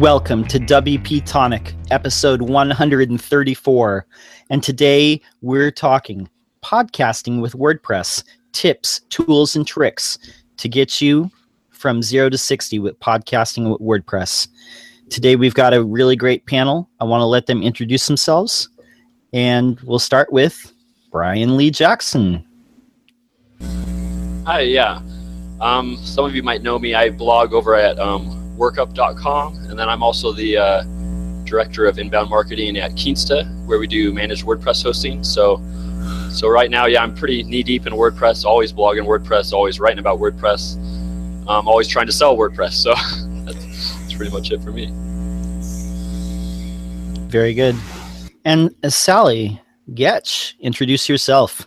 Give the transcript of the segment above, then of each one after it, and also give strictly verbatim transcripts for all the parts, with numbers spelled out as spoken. Welcome to W P Tonic, episode one hundred thirty-four. And today we're talking podcasting with WordPress, tips, tools, and tricks to get you from zero to sixty with podcasting with WordPress. Today we've got a really great panel. I want to let them introduce themselves. And we'll start with Brian Lee Jackson. Hi, yeah. Um, some of you might know me. I blog over at um, work up dot com, and then I'm also the uh, director of inbound marketing at Kinsta, where we do managed WordPress hosting. So, so right now, yeah, I'm pretty knee-deep in WordPress, always blogging WordPress, always writing about WordPress, um, always trying to sell WordPress. So that's, that's pretty much it for me. Very good. And uh, Sally Goetsch, introduce yourself.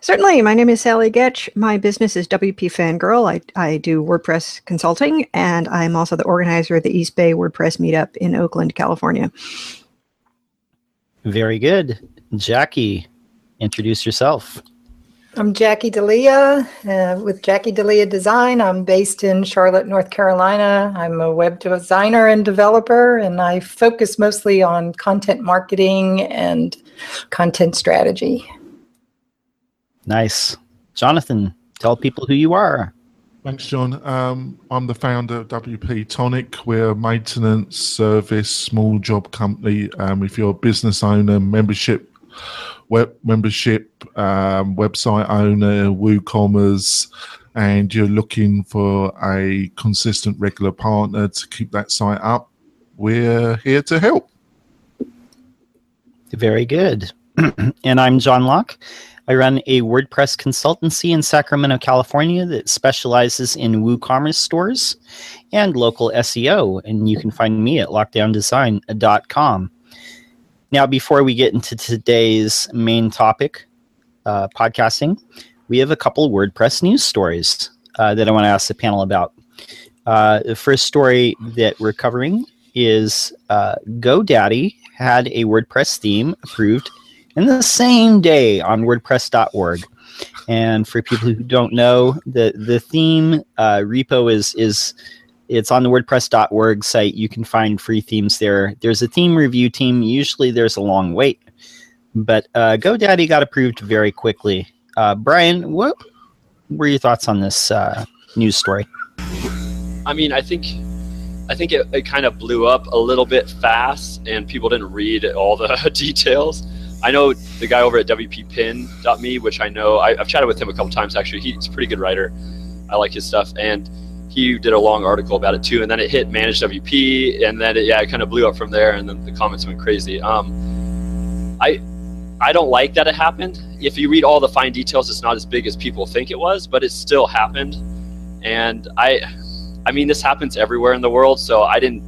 Certainly. My name is Sally Goetsch. My business is W P Fangirl. I, I do WordPress consulting, and I'm also the organizer of the East Bay WordPress meetup in Oakland, California. Very good. Jackie, introduce yourself. I'm Jackie D'Elia uh, with Jackie D'Elia Design. I'm based in Charlotte, North Carolina. I'm a web designer and developer, and I focus mostly on content marketing and content strategy. Nice. Jonathan, tell people who you are. Thanks, John. Um, I'm the founder of W P Tonic. We're a maintenance service small job company. Um, if you're a business owner, membership, web membership, um, website owner, WooCommerce, and you're looking for a consistent, regular partner to keep that site up, we're here to help. Very good. And I'm John Locke. I run a WordPress consultancy in Sacramento, California that specializes in WooCommerce stores and local S E O, and you can find me at lockdown design dot com. Now, before we get into today's main topic, uh, podcasting, we have a couple WordPress news stories uh, that I want to ask the panel about. Uh, the first story that we're covering is uh, GoDaddy had a WordPress theme approved in the same day on WordPress dot org. And for people who don't know, the, the theme uh, repo is, is it's on the WordPress dot org site. You can find free themes there. There's a theme review team. Usually there's a long wait. But uh, GoDaddy got approved very quickly. Uh, Brian, what were your thoughts on this uh, news story? I mean, I think... I think it, it kind of blew up a little bit fast, and people didn't read all the details. I know the guy over at W P Pin dot me, which I know, I, I've chatted with him a couple times actually. He's a pretty good writer. I like his stuff. And he did a long article about it too, and then it hit Manage W P, and then it, yeah, it kind of blew up from there, and then the comments went crazy. Um, I I don't like that it happened. If you read all the fine details, it's not as big as people think it was, but it still happened. And I... I mean, this happens everywhere in the world, so I didn't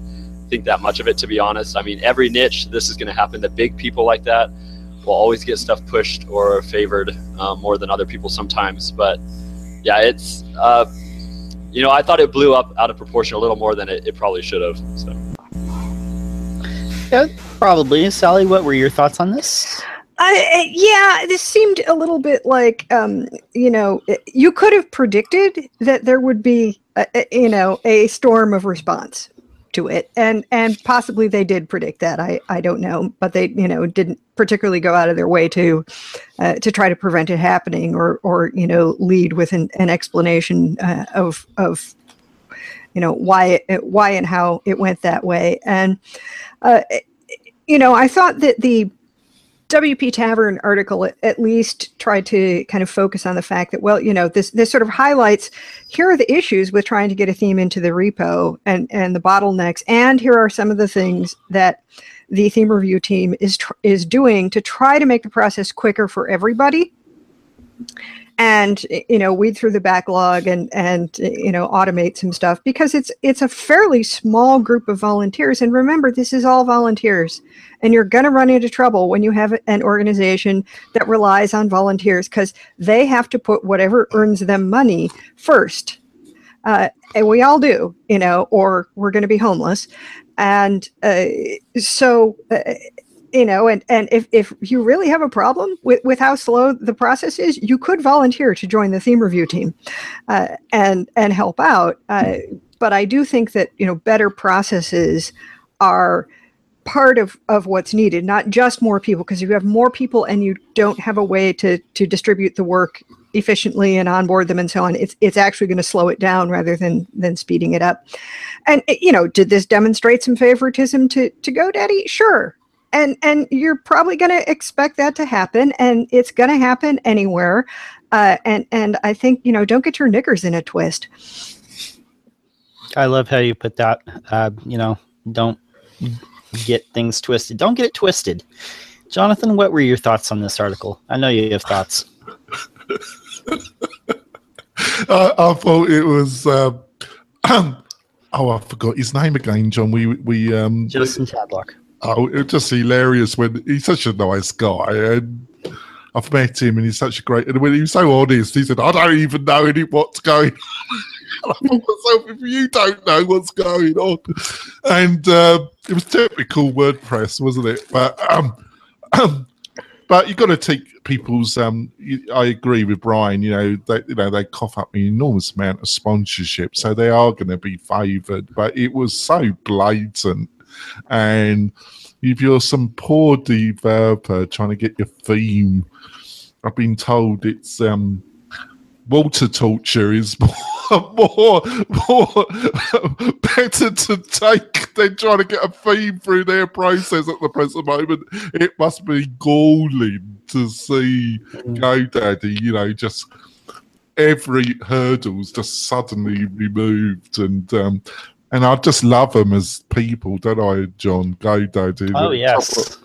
think that much of it, to be honest. I mean, every niche, this is going to happen. The big people like that will always get stuff pushed or favored uh, more than other people sometimes. But yeah, it's, uh, you know, I thought it blew up out of proportion a little more than it, it probably should have. So. Yeah, probably. Sally, what were your thoughts on this? Uh, yeah, this seemed a little bit like, um, you know, you could have predicted that there would be, a, a, you know, a storm of response to it. And and possibly they did predict that. I, I don't know. But they, you know, didn't particularly go out of their way to uh, to try to prevent it happening or, or you know, lead with an, an explanation uh, of, of, you know, why it, why and how it went that way. And, uh, you know, I thought that the W P Tavern article at least tried to kind of focus on the fact that, well, you know, this this sort of highlights, here are the issues with trying to get a theme into the repo and, and the bottlenecks, and here are some of the things that the theme review team is tr- is doing to try to make the process quicker for everybody and, you know, weed through the backlog and, and you know, automate some stuff, because it's it's a fairly small group of volunteers. And remember, this is all volunteers. And you're going to run into trouble when you have an organization that relies on volunteers, because they have to put whatever earns them money first. Uh, and we all do, you know, or we're going to be homeless. And uh, so... Uh, You know, and, and if, if you really have a problem with, with how slow the process is, you could volunteer to join the theme review team uh, and and help out. Uh, but I do think that, you know, better processes are part of, of what's needed, not just more people, because if you have more people and you don't have a way to to distribute the work efficiently and onboard them and so on, it's it's actually going to slow it down rather than than speeding it up. And, you know, did this demonstrate some favoritism to, to GoDaddy? Sure. And and you're probably going to expect that to happen, and it's going to happen anywhere. Uh, and, and I think, you know, don't get your knickers in a twist. I love how you put that, uh, you know, don't get things twisted. Don't get it twisted. Jonathan, what were your thoughts on this article? I know you have thoughts. uh, I thought it was, uh, oh, I forgot his name again, John. We, we, um, Justin Tadlock. Oh, it's just hilarious when he's such a nice guy, and I've met him, and he's such a great. And when he was so honest, he said, "I don't even know any what's going on." I thought myself, if you don't know what's going on, and uh, it was typical WordPress, wasn't it? But um, um, but you've got to take people's. Um, I agree with Brian. You know, they, you know, they cough up an enormous amount of sponsorship, so they are going to be favoured. But it was so blatant. And if you're some poor developer trying to get your theme, I've been told it's um, water torture is more, more, more better to take than trying to get a theme through their process at the present moment. It must be galling to see GoDaddy, you know, just every hurdle's just suddenly removed and. Um, And I just love them as people, don't I, John? GoDaddy. Oh, yes.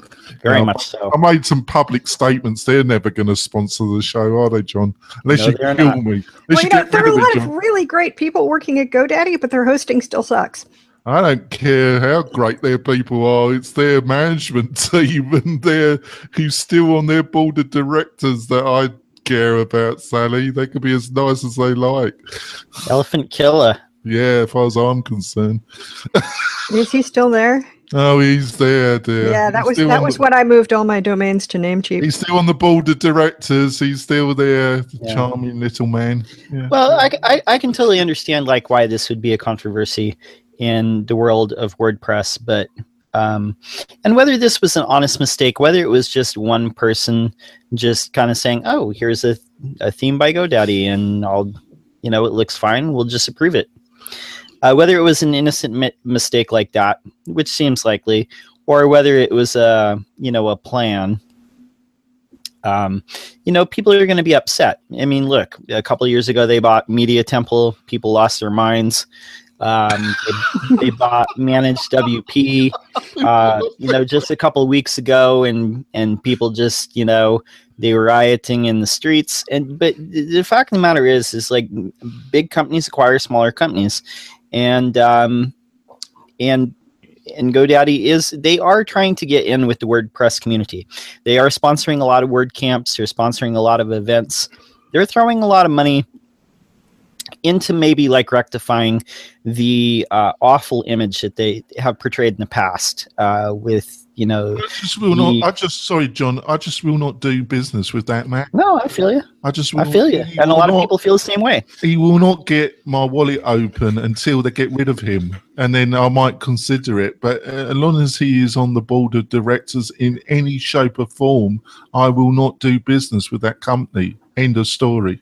Very um, much so. I made some public statements. They're never going to sponsor the show, are they, John? Unless no, you kill not. me. Unless well, you know, there are a lot of really great people working at GoDaddy, but their hosting still sucks. I don't care how great their people are. It's their management team and their who's still on their board of directors that I care about, Sally. They could be as nice as they like. Elephant killer. Yeah, as far as I'm concerned. Is he still there? Oh, he's there, dear. Yeah, that he's was that was the, when I moved all my domains to Namecheap. He's still on the board of directors. He's still there, yeah. Charming little man. Yeah. Well, I, I, I can totally understand like why this would be a controversy in the world of WordPress, but um, and whether this was an honest mistake, whether it was just one person just kind of saying, "Oh, here's a a theme by GoDaddy, and I'll, you know, it looks fine. We'll just approve it." Uh, whether it was an innocent mi- mistake like that, which seems likely, or whether it was a you know a plan, um, you know people are going to be upset. I mean, look, a couple of years ago they bought Media Temple. People lost their minds. Um, they, they bought Manage W P. Uh, you know, just a couple of weeks ago, and and people just you know. They were rioting in the streets, and but the fact of the matter is, is like big companies acquire smaller companies, and um, and and GoDaddy is they are trying to get in with the WordPress community. They are sponsoring a lot of WordCamps. They're sponsoring a lot of events. They're throwing a lot of money into maybe like rectifying the uh, awful image that they have portrayed in the past uh, with. You know, I just will the, not. I just sorry, John. I just will not do business with that man. No, I feel you. I just. Will I feel not, you, and a lot not, of people feel the same way. He will not get my wallet open until they get rid of him, and then I might consider it. But uh, as long as he is on the board of directors in any shape or form, I will not do business with that company. End of story.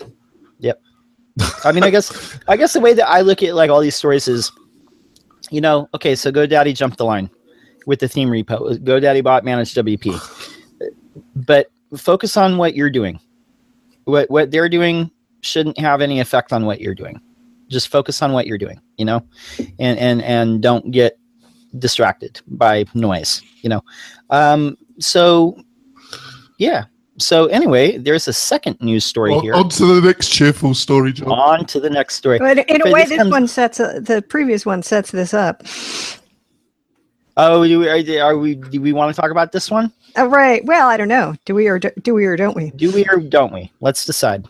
Yep. I mean, I guess, I guess the way that I look at like all these stories is, you know, okay, so GoDaddy jumped the line. With the theme repo, GoDaddy bought Managed W P. But focus on what you're doing. What what they're doing shouldn't have any effect on what you're doing. Just focus on what you're doing, you know, and and, and don't get distracted by noise, you know. Um, so, yeah. So anyway, there's a second news story on, here. On to the next cheerful story, John. On to the next story. But in a way, this, this one sets uh, the previous one sets this up. Oh, do we, are, are we? Do we want to talk about this one? Oh, right. Well, I don't know. Do we or do, do we or don't we? Do we or don't we? Let's decide.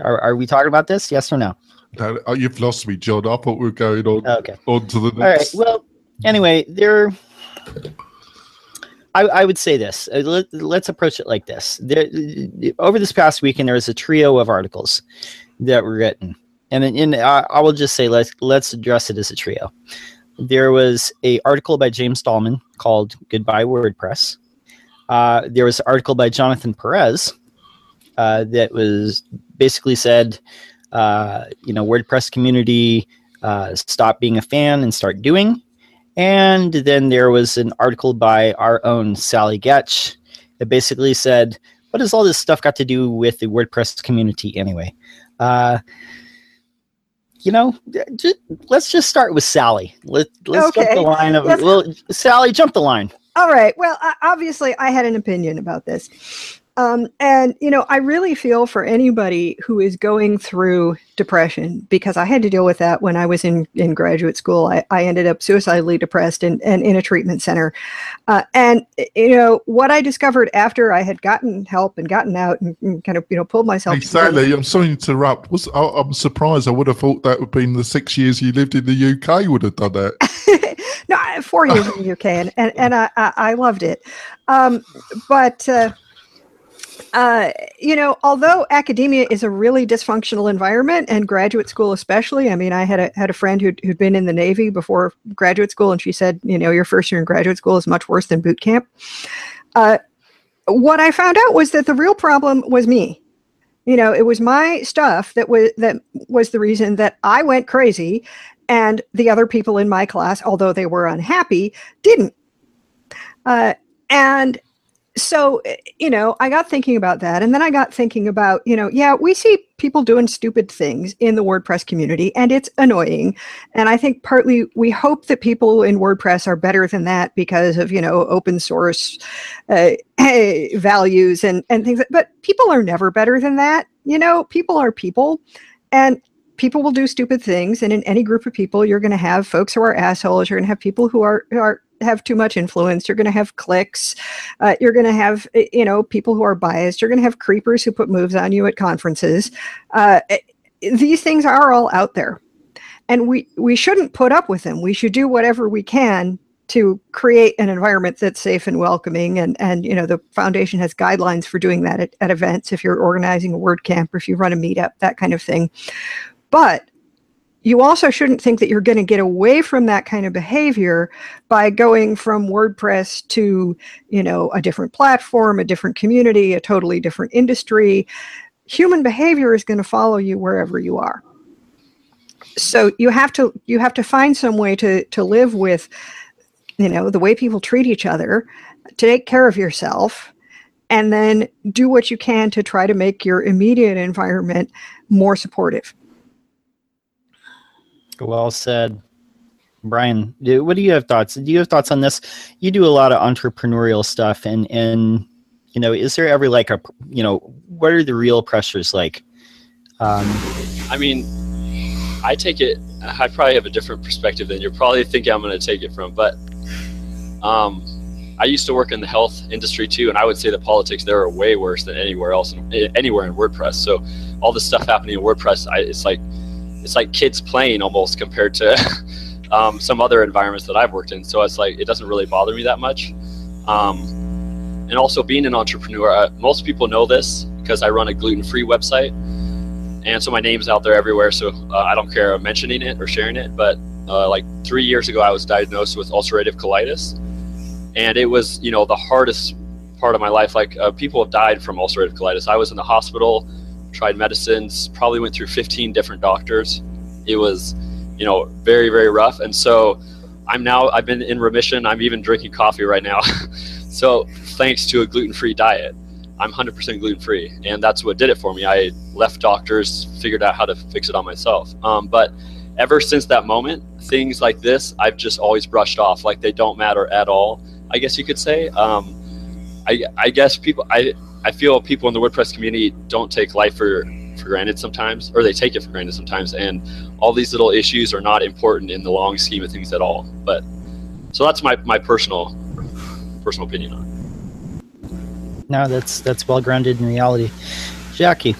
Are, are we talking about this? Yes or no? no? You've lost me, John. I thought we were going on. Okay. On to the next. All right. Well, anyway, there. I, I would say this. Let, let's approach it like this. There, over this past weekend, there was a trio of articles that were written, and in, in I, I will just say let's let's address it as a trio. there was an article by James Stallman called Goodbye WordPress. Uh, there was an article by Jonathan Perez uh, that was basically said, uh, you know, WordPress community, uh, stop being a fan and start doing. And then there was an article by our own Sally Goetsch that basically said, what has all this stuff got to do with the WordPress community anyway? Uh, you know, just, let's just start with Sally. Let, let's okay. jump the line. Of, yes. well, Sally, jump the line. All right. Well, obviously, I had an opinion about this. Um, and, you know, I really feel for anybody who is going through depression, because I had to deal with that when I was in, in graduate school. I, I ended up suicidally depressed and, and in a treatment center. Uh, and, you know, what I discovered after I had gotten help and gotten out and, and kind of, you know, pulled myself. Exactly. Together. I'm sorry to interrupt. Was, I, I'm surprised. I would have thought that would have been the six years you lived in the U K would have done that. No, four years in the U K, and, and, and I, I loved it. Um, but, uh, uh, you know, although academia is a really dysfunctional environment, and graduate school especially, I mean, I had a had a friend who'd, who'd been in the Navy before graduate school, and she said, you know, your first year in graduate school is much worse than boot camp. Uh, what I found out was that the real problem was me. You know, it was my stuff that was, that was the reason that I went crazy. And the other people in my class, although they were unhappy, didn't. Uh, and so, you know, I got thinking about that. And then I got thinking about, you know, yeah, we see people doing stupid things in the WordPress community, and it's annoying. And I think partly we hope that people in WordPress are better than that because of, you know, open source uh, values and, and things. But people are never better than that. You know, people are people. And people will do stupid things, and in any group of people, you're going to have folks who are assholes. You're going to have people who are who are have too much influence. You're going to have cliques. Uh, you're going to have, you know, people who are biased. You're going to have creepers who put moves on you at conferences. Uh, these things are all out there, and we we shouldn't put up with them. We should do whatever we can to create an environment that's safe and welcoming. And, and you know, the foundation has guidelines for doing that at, at events. If you're organizing a WordCamp, or if you run a meetup, that kind of thing. But you also shouldn't think that you're going to get away from that kind of behavior by going from WordPress to, you know, a different platform, a different community, a totally different industry. Human behavior is going to follow you wherever you are. So you have to you have to find some way to to live with, you know, the way people treat each other, to take care of yourself, and then do what you can to try to make your immediate environment more supportive. Well said, Brian. What do you have thoughts? Do you have thoughts on this? You do a lot of entrepreneurial stuff, and and you know, is there ever like a you know, what are the real pressures like? Um, I mean, I take it. I probably have a different perspective than you're probably thinking I'm going to take it from, but um, I used to work in the health industry too, and I would say that politics there are way worse than anywhere else, anywhere in WordPress. So all the stuff happening in WordPress, I, it's like. It's like kids playing almost compared to um, some other environments that I've worked in. So it's like, it doesn't really bother me that much. Um, and also being an entrepreneur, uh, most people know this because I run a gluten-free website. And so my name's out there everywhere. So uh, I don't care mentioning it or sharing it. But uh, like three years ago, I was diagnosed with ulcerative colitis. And it was, you know, the hardest part of my life. Like uh, people have died from ulcerative colitis. I was in the hospital, tried medicines, probably went through fifteen different doctors. It was, you know, very, very rough. And so I'm now, I've been in remission. I'm even drinking coffee right now. So thanks to a gluten-free diet, I'm one hundred percent gluten-free. And that's what did it for me. I left doctors, figured out how to fix it on myself. Um, but ever since that moment, things like this, I've just always brushed off. Like they don't matter at all, I guess you could say. Um, I, I guess people, I, I feel people in the WordPress community don't take life for, for granted sometimes, or they take it for granted sometimes, and all these little issues are not important in the long scheme of things at all. But so that's my, my personal personal opinion on it. No, that's that's well grounded in reality. Jackie,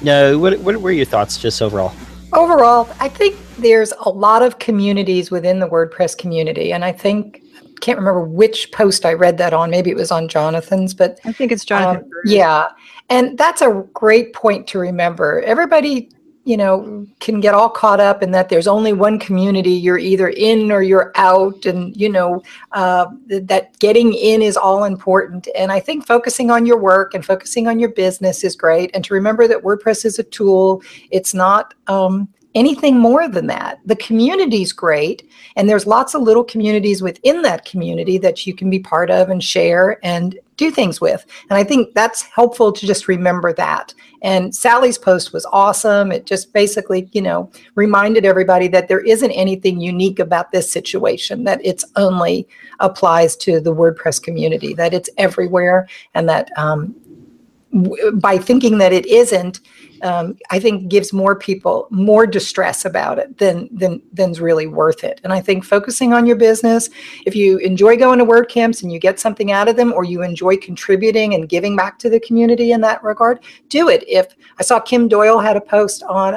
no, what what were your thoughts just overall? Overall, I think there's a lot of communities within the WordPress community, and I think can't remember which post I read that on. Maybe it was on Jonathan's, but I think it's Jonathan. Um, yeah. And that's a great point to remember. Everybody you know, can get all caught up in that there's only one community. You're either in or you're out, and, you know, uh, that getting in is all important. And I think focusing on your work and focusing on your business is great. And to remember that WordPress is a tool. It's not um, anything more than that. The community's great, and there's lots of little communities within that community that you can be part of and share and do things with. And I think that's helpful to just remember that. And Sally's post was awesome. It just basically, you know, reminded everybody that there isn't anything unique about this situation, that it's only applies to the WordPress community, that it's everywhere, and that um, w- by thinking that it isn't, um, I think gives more people more distress about it than than than's really worth it. And I think focusing on your business, if you enjoy going to WordCamps and you get something out of them, or you enjoy contributing and giving back to the community in that regard, do it. If I saw Kim Doyle had a post on a,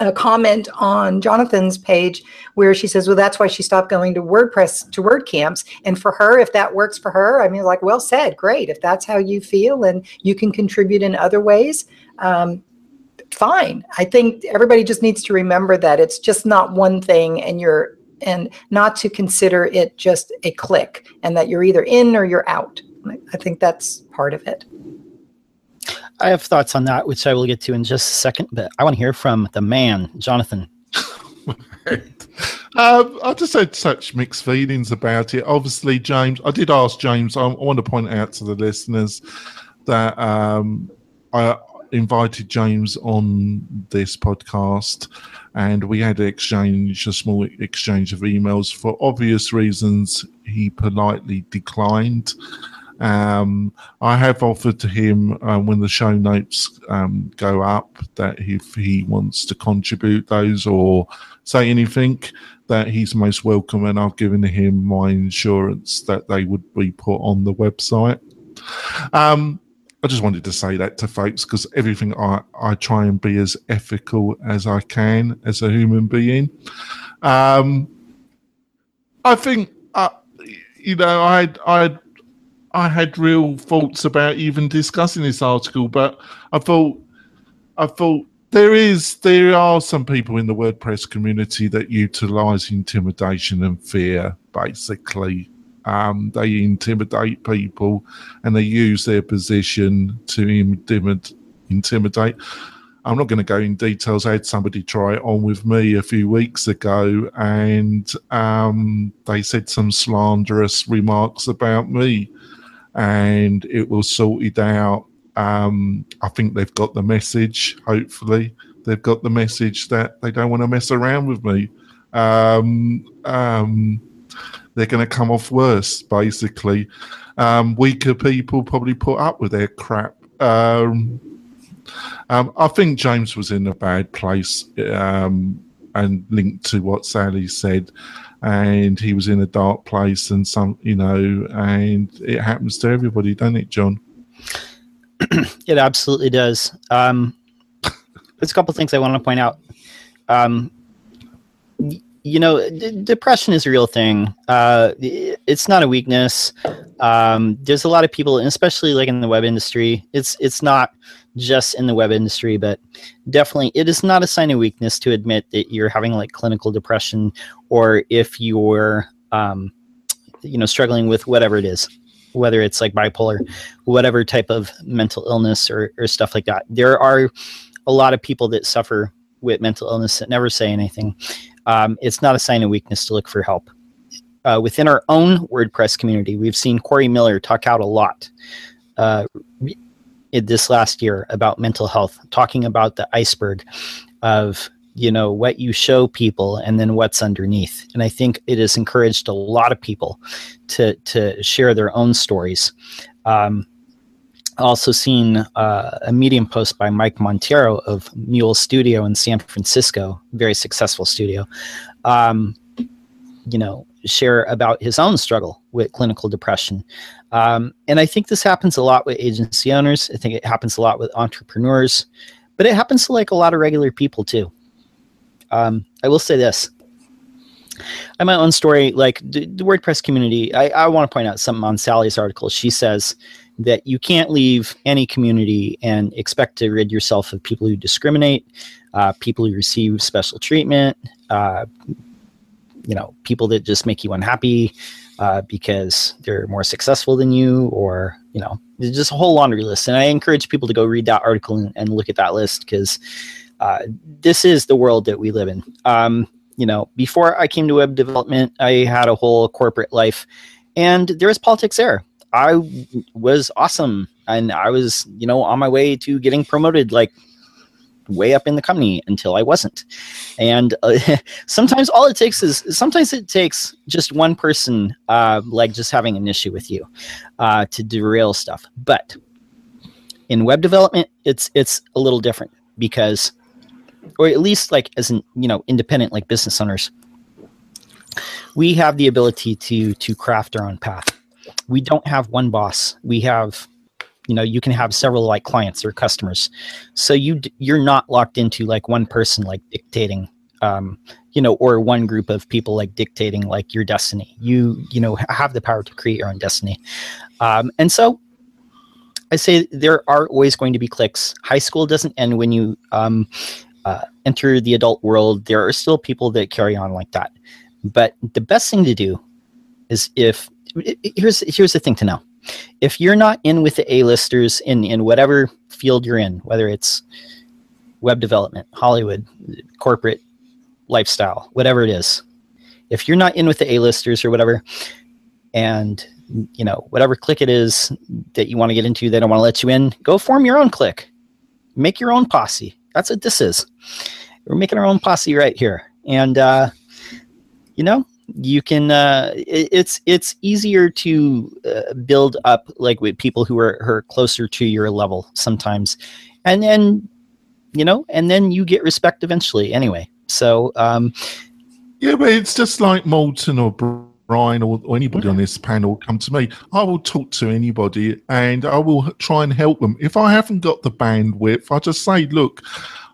a, a comment on Jonathan's page where she says, well, that's why she stopped going to WordPress, to WordCamps. And for her, if that works for her, I mean, like, well said, great. If that's how you feel and you can contribute in other ways, Um, fine. I think everybody just needs to remember that it's just not one thing, and you're, and not to consider it just a click, and that you're either in or you're out. I think that's part of it. I have thoughts on that, which I will get to in just a second, but I want to hear from the man, Jonathan. Right. Um, I just had such mixed feelings about it. Obviously, James, I did ask James, I, I want to point out to the listeners that um, I invited James on this podcast, and we had an exchange, a small exchange of emails. For obvious reasons, he politely declined. Um, I have offered to him um, when the show notes um, go up that if he wants to contribute those or say anything, that he's most welcome, and I've given him my insurance that they would be put on the website. Um, I just wanted to say that to folks, because everything I, I try and be as ethical as I can as a human being. Um, I think, uh, you know, I, I, I had real thoughts about even discussing this article, but I thought, I thought there is, there are some people in the WordPress community that utilize intimidation and fear, basically. Um, they intimidate people, and they use their position to intimid- intimidate. I'm not going to go in details. I had somebody try it on with me a few weeks ago, and um, they said some slanderous remarks about me, and it was sorted out. Um, I think they've got the message, hopefully. They've got the message that they don't want to mess around with me. Um, um They're going to come off worse, basically. Um, weaker people probably put up with their crap. Um, um, I think James was in a bad place, um, and linked to what Sally said. And he was in a dark place, and some, you know, and it happens to everybody, doesn't it, John? It absolutely does. Um, there's a couple of things I want to point out. Um, You know, d- depression is a real thing. Uh, it's not a weakness. Um, there's a lot of people, and especially like in the web industry. It's it's not just in the web industry, but definitely it is not a sign of weakness to admit that you're having like clinical depression, or if you're, um, you know, struggling with whatever it is, whether it's like bipolar, whatever type of mental illness or, or stuff like that. There are a lot of people that suffer with mental illness that never say anything. Um, it's not a sign of weakness to look for help. Uh, within our own WordPress community, we've seen Corey Miller talk out a lot uh, this last year about mental health, talking about the iceberg of, you know, what you show people and then what's underneath. And I think it has encouraged a lot of people to to share their own stories. Um, also seen uh, a Medium post by Mike Montero of Mule Studio in San Francisco, very successful studio, um, you know, share about his own struggle with clinical depression. Um, and I think this happens a lot with agency owners. I think it happens a lot with entrepreneurs, but it happens to like a lot of regular people too. Um, I will say this. In my own story, like the, the WordPress community, I, I want to point out something on Sally's article. She says, that you can't leave any community and expect to rid yourself of people who discriminate, uh, people who receive special treatment, uh, you know, people that just make you unhappy uh, because they're more successful than you, or, you know, there's just a whole laundry list. And I encourage people to go read that article and, and look at that list, because uh, this is the world that we live in. Um, you know, before I came to web development, I had a whole corporate life, and there was politics there. I was awesome. And I was, you know, on my way to getting promoted, like way up in the company, until I wasn't. And uh, sometimes all it takes is, sometimes it takes just one person, uh, like just having an issue with you, uh, to derail stuff. But in web development, it's, it's a little different, because, or at least like as an, you know, independent, like business owners, we have the ability to, to craft our own path. We don't have one boss. We have, you know, you can have several like clients or customers. So you, d- you're not locked into like one person, like dictating, um, you know, or one group of people like dictating like your destiny. You, you know, have the power to create your own destiny. Um, and so I say there are always going to be cliques. High school doesn't end when you um, uh, enter the adult world. There are still people that carry on like that. But the best thing to do is if, Here's here's the thing to know. If you're not in with the A-listers in, in whatever field you're in, whether it's web development, Hollywood, corporate, lifestyle, whatever it is, if you're not in with the A-listers or whatever, and you know whatever clique it is that you want to get into, they don't want to let you in, go form your own clique. Make your own posse. That's what this is. We're making our own posse right here. And, uh, you know, you can, uh, it, it's, it's easier to uh, build up like with people who are, who are closer to your level sometimes. And then, you know, and then you get respect eventually anyway. So, um, yeah, but it's just like Morten or Brian or, or anybody yeah. on this panel come to me. I will talk to anybody and I will try and help them. If I haven't got the bandwidth, I just say, look,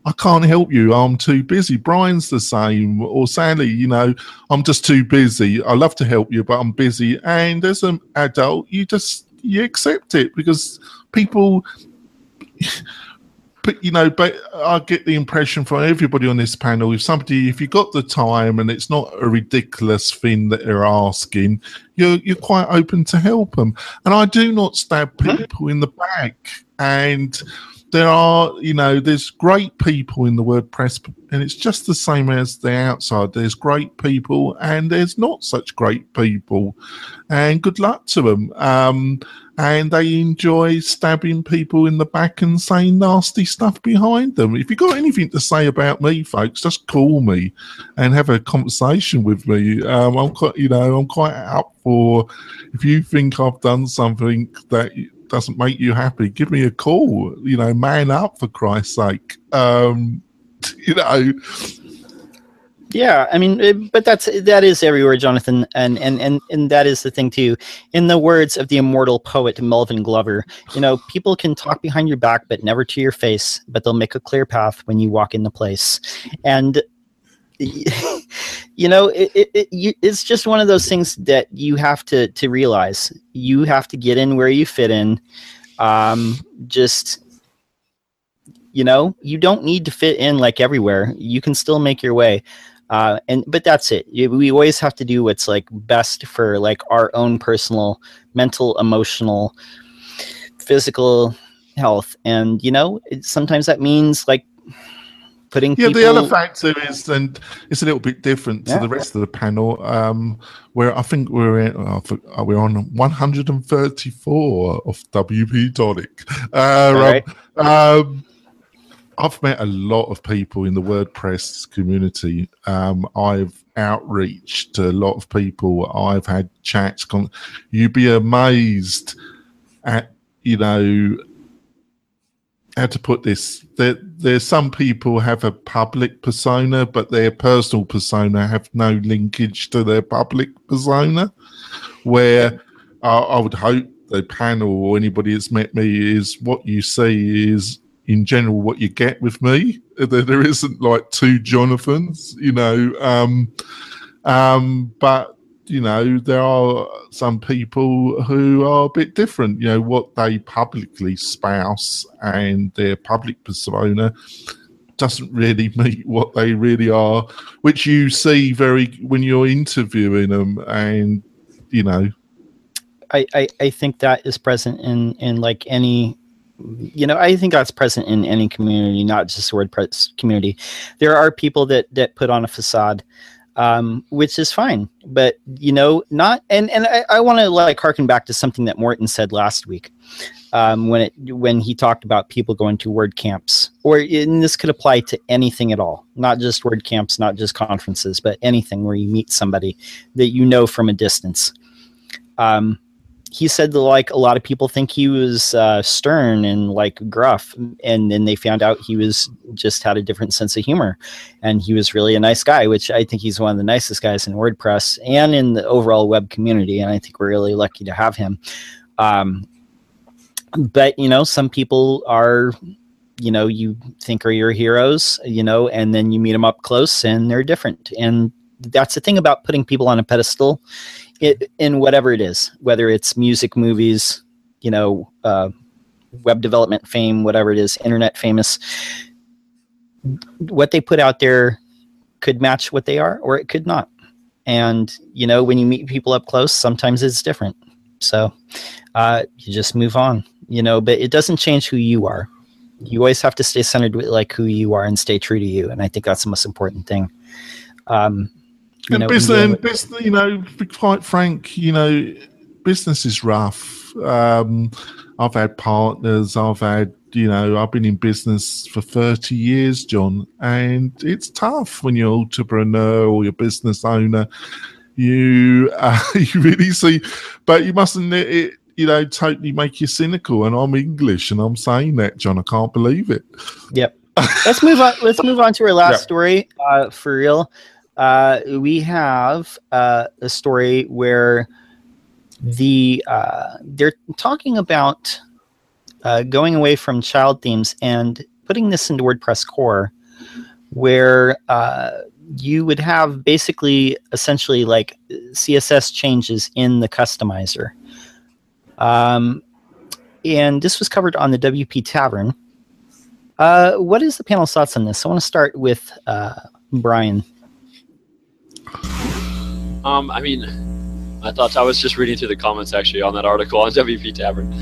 I can't help you. I'm too busy. Brian's the same. Or Sally, you know, I'm just too busy. I love to help you, but I'm busy. And as an adult, you just, you accept it because people, but you know, but I get the impression from everybody on this panel, if somebody, if you got the time and it's not a ridiculous thing that they're asking, you're, you're quite open to help them. And I do not stab people in the back. And there are, you know, there's great people in the WordPress, and it's just the same as the outside. There's great people and there's not such great people, and good luck to them. Um, and they enjoy stabbing people in the back and saying nasty stuff behind them. If you've got anything to say about me, folks, just call me and have a conversation with me. Um, I'm quite, you know, I'm quite up for, if you think I've done something that doesn't make you happy, give me a call. You know, man up, for Christ's sake. Um, you know. Yeah, I mean, it, but that's that is everywhere, Jonathan, and, and and and that is the thing too. In the words of the immortal poet Melvin Glover, you know, people can talk behind your back, but never to your face. But they'll make a clear path when you walk into place, and. You know, it, it, it, you, it's just one of those things that you have to, to realize. You have to get in where you fit in. Um, just, you know, you don't need to fit in like everywhere. You can still make your way. Uh, and but that's it. We always have to do what's like best for like our own personal, mental, emotional, physical health. And, you know, it, sometimes that means like, putting yeah, people... the other factor is, and it's a little bit different to yeah. the rest of the panel, um, where I think we're in, uh, we're on one hundred thirty-four of W P Tonic. Uh, right. um, um, I've met a lot of people in the WordPress community. Um, I've outreached to a lot of people. I've had chats. Con- You'd be amazed at, you know, how to put this, that there's some people have a public persona, but their personal persona have no linkage to their public persona, where uh, I would hope the panel or anybody that's met me is what you see is in general what you get with me. There isn't like two Jonathans, you know, um, um, but you know, there are some people who are a bit different. You know, what they publicly espouse and their public persona doesn't really meet what they really are, which you see very when you're interviewing them. And, you know, I, I, I think that is present in, in like any, you know, I think that's present in any community, not just WordPress community. There are people that, that put on a facade, um, which is fine, but, you know, not, and, and I, I want to like harken back to something that Morten said last week, um, when it, when he talked about people going to word camps, or and this could apply to anything at all, not just word camps, not just conferences, but anything where you meet somebody that you know from a distance. Um, He said that, like, a lot of people think he was uh, stern and, like, gruff, and then they found out he was just had a different sense of humor, and he was really a nice guy, which I think he's one of the nicest guys in WordPress and in the overall web community, and I think we're really lucky to have him. Um, but, you know, some people are, you know, you think are your heroes, you know, and then you meet them up close, and they're different. And that's the thing about putting people on a pedestal. It, in whatever it is, whether it's music, movies, you know, uh, web development fame, whatever it is, internet famous, what they put out there could match what they are, or it could not. And, you know, when you meet people up close, sometimes it's different. So uh, you just move on, you know, but it doesn't change who you are. You always have to stay centered with like who you are and stay true to you. And I think that's the most important thing. Um, You and know, business, and business, you know, to be quite frank, you know, business is rough. Um, I've had partners, I've had, you know, I've been in business for thirty years, John, and it's tough when you're an entrepreneur or you're a business owner. You, uh, you really see, but you mustn't let it, you know, totally make you cynical. And I'm English and I'm saying that, John, I can't believe it. Yep. Let's move on. Let's move on to our last yeah. story, uh, for real. Uh, we have uh, a story where the uh, they're talking about uh, going away from child themes and putting this into WordPress core, where uh, you would have basically essentially like C S S changes in the customizer. Um, and this was covered on the W P Tavern. Uh, what is the panel's thoughts on this? I want to start with uh, Brian. Um, I mean, I thought I was just reading through the comments actually on that article on W P Tavern.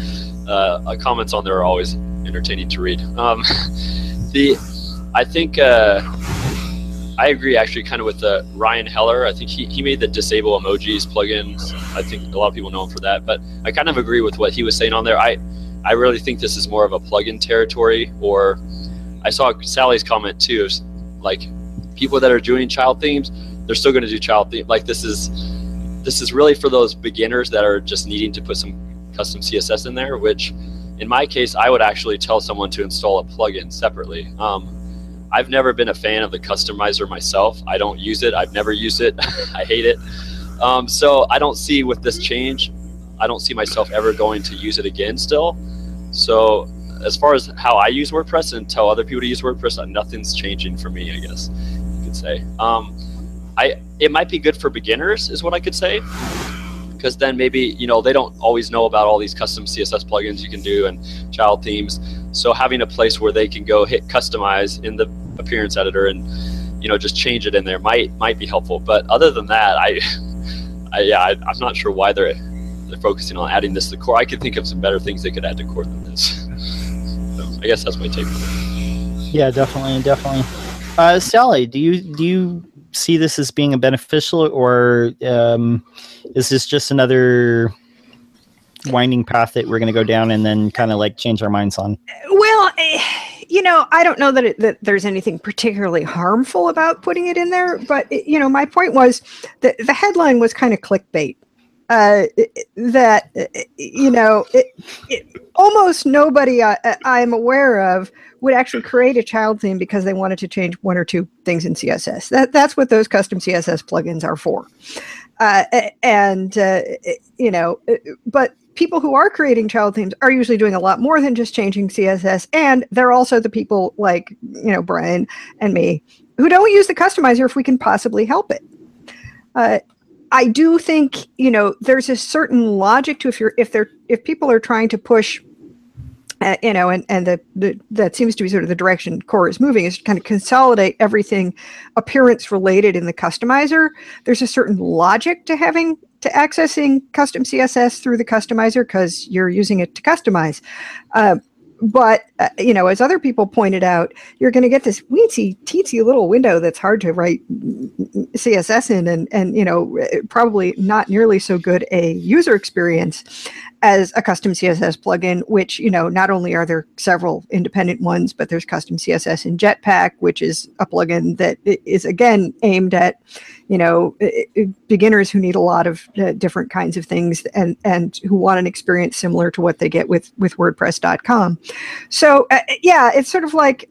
Uh, comments on there are always entertaining to read. Um, the, I think uh, I agree actually kind of with uh, Ryan Heller. I think he, he made the disable emojis plugins. I think a lot of people know him for that, but I kind of agree with what he was saying on there. I, I really think this is more of a plugin territory, or I saw Sally's comment too, like people that are doing child themes, they're still going to do child theme. Like this is, this is really for those beginners that are just needing to put some custom C S S in there, which in my case, I would actually tell someone to install a plugin separately. Um, I've never been a fan of the customizer myself. I don't use it. I've never used it. I hate it. Um, so I don't see with this change, I don't see myself ever going to use it again still. So as far as how I use WordPress and tell other people to use WordPress, nothing's changing for me, I guess you could say. Um, I, it might be good for beginners is what I could say, because then maybe, you know, they don't always know about all these custom C S S plugins you can do and child themes. So having a place where they can go hit customize in the appearance editor and, you know, just change it in there might might be helpful. But other than that, I, I yeah, I, I'm not sure why they're they're focusing on adding this to core. I could think of some better things they could add to core than this. So I guess that's my take. Yeah, definitely, definitely. Uh, Sally, do you do you see this as being a beneficial, or um, is this just another winding path that we're going to go down and then kind of like change our minds on? Well, you know, I don't know that, it, that there's anything particularly harmful about putting it in there, but it, you know, my point was that the headline was kind of clickbait. Uh, that, you know, it, it, almost nobody I, I'm aware of would actually create a child theme because they wanted to change one or two things in C S S. That, that's what those custom C S S plugins are for. Uh, and, uh, you know, but people who are creating child themes are usually doing a lot more than just changing C S S. And they're also the people like, you know, Brian and me who don't use the customizer if we can possibly help it. Uh, I do think, you know, there's a certain logic to if you're if they're if people are trying to push, uh, you know, and and the, the that seems to be sort of the direction Core is moving, is to kind of consolidate everything appearance related in the customizer. There's a certain logic to having to accessing custom C S S through the customizer because you're using it to customize. Uh, But, uh, you know, as other people pointed out, you're going to get this weensy, teensy little window that's hard to write C S S in and, and, you know, probably not nearly so good a user experience as a custom C S S plugin, which, you know, not only are there several independent ones, but there's custom C S S in Jetpack, which is a plugin that is, again, aimed at, you know, beginners who need a lot of uh, different kinds of things and, and who want an experience similar to what they get with, with WordPress dot com. So, uh, yeah, it's sort of like,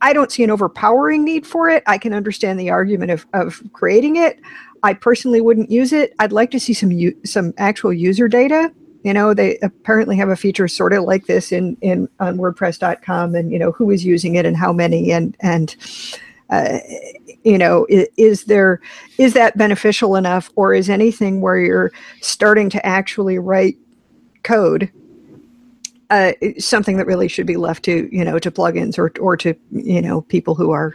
I don't see an overpowering need for it. I can understand the argument of, of creating it. I personally wouldn't use it. I'd like to see some u- some actual user data. You know, they apparently have a feature sort of like this in, in on WordPress dot com, and, you know, who is using it and how many, and, and uh, you know, is, is there, is that beneficial enough, or is anything where you're starting to actually write code Uh, something that really should be left to, you know, to plugins or or to, you know, people who are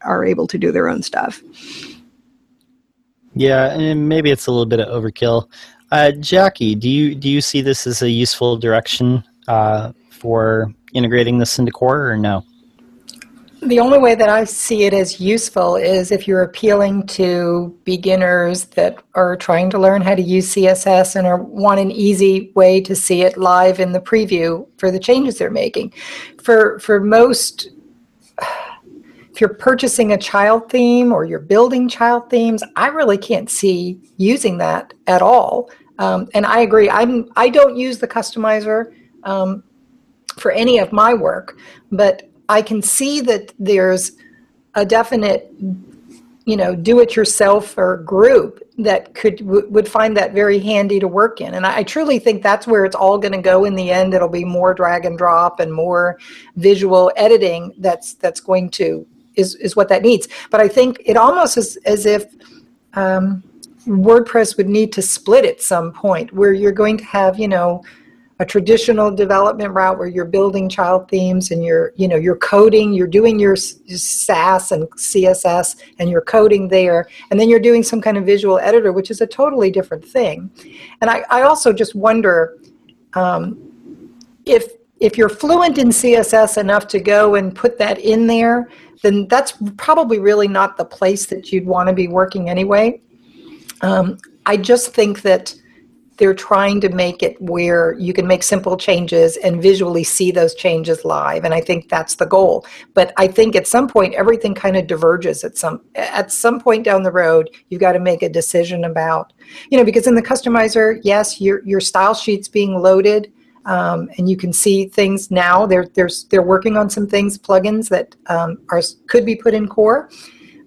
are able to do their own stuff. Yeah, and maybe it's a little bit of overkill. Uh, Jackie, do you do you see this as a useful direction uh, for integrating this into Core, or no? The only way that I see it as useful is if you're appealing to beginners that are trying to learn how to use C S S and are, want an easy way to see it live in the preview for the changes they're making. For for most, if you're purchasing a child theme or you're building child themes, I really can't see using that at all. Um, and I agree. I'm I don't use the customizer um, for any of my work, but I can see that there's a definite, you know, do-it-yourself or group that could w- would find that very handy to work in. And I, I truly think that's where it's all going to go in the end. It'll be more drag and drop and more visual editing. That's that's going to is is what that needs. But I think it almost is as if um, WordPress would need to split at some point, where you're going to have, you know, a traditional development route where you're building child themes and you're, you know, you're coding, you're doing your S A S and C S S and you're coding there. And then you're doing some kind of visual editor, which is a totally different thing. And I, I also just wonder um, if, if you're fluent in C S S enough to go and put that in there, then that's probably really not the place that you'd want to be working anyway. Um, I just think that they're trying to make it where you can make simple changes and visually see those changes live. And I think that's the goal. But I think at some point, everything kind of diverges at some, at some point down the road. You've got to make a decision about, you know, because in the customizer, yes, your, your style sheet's being loaded um, and you can see things now. They're, they're, they're working on some things, plugins that um, are, could be put in Core,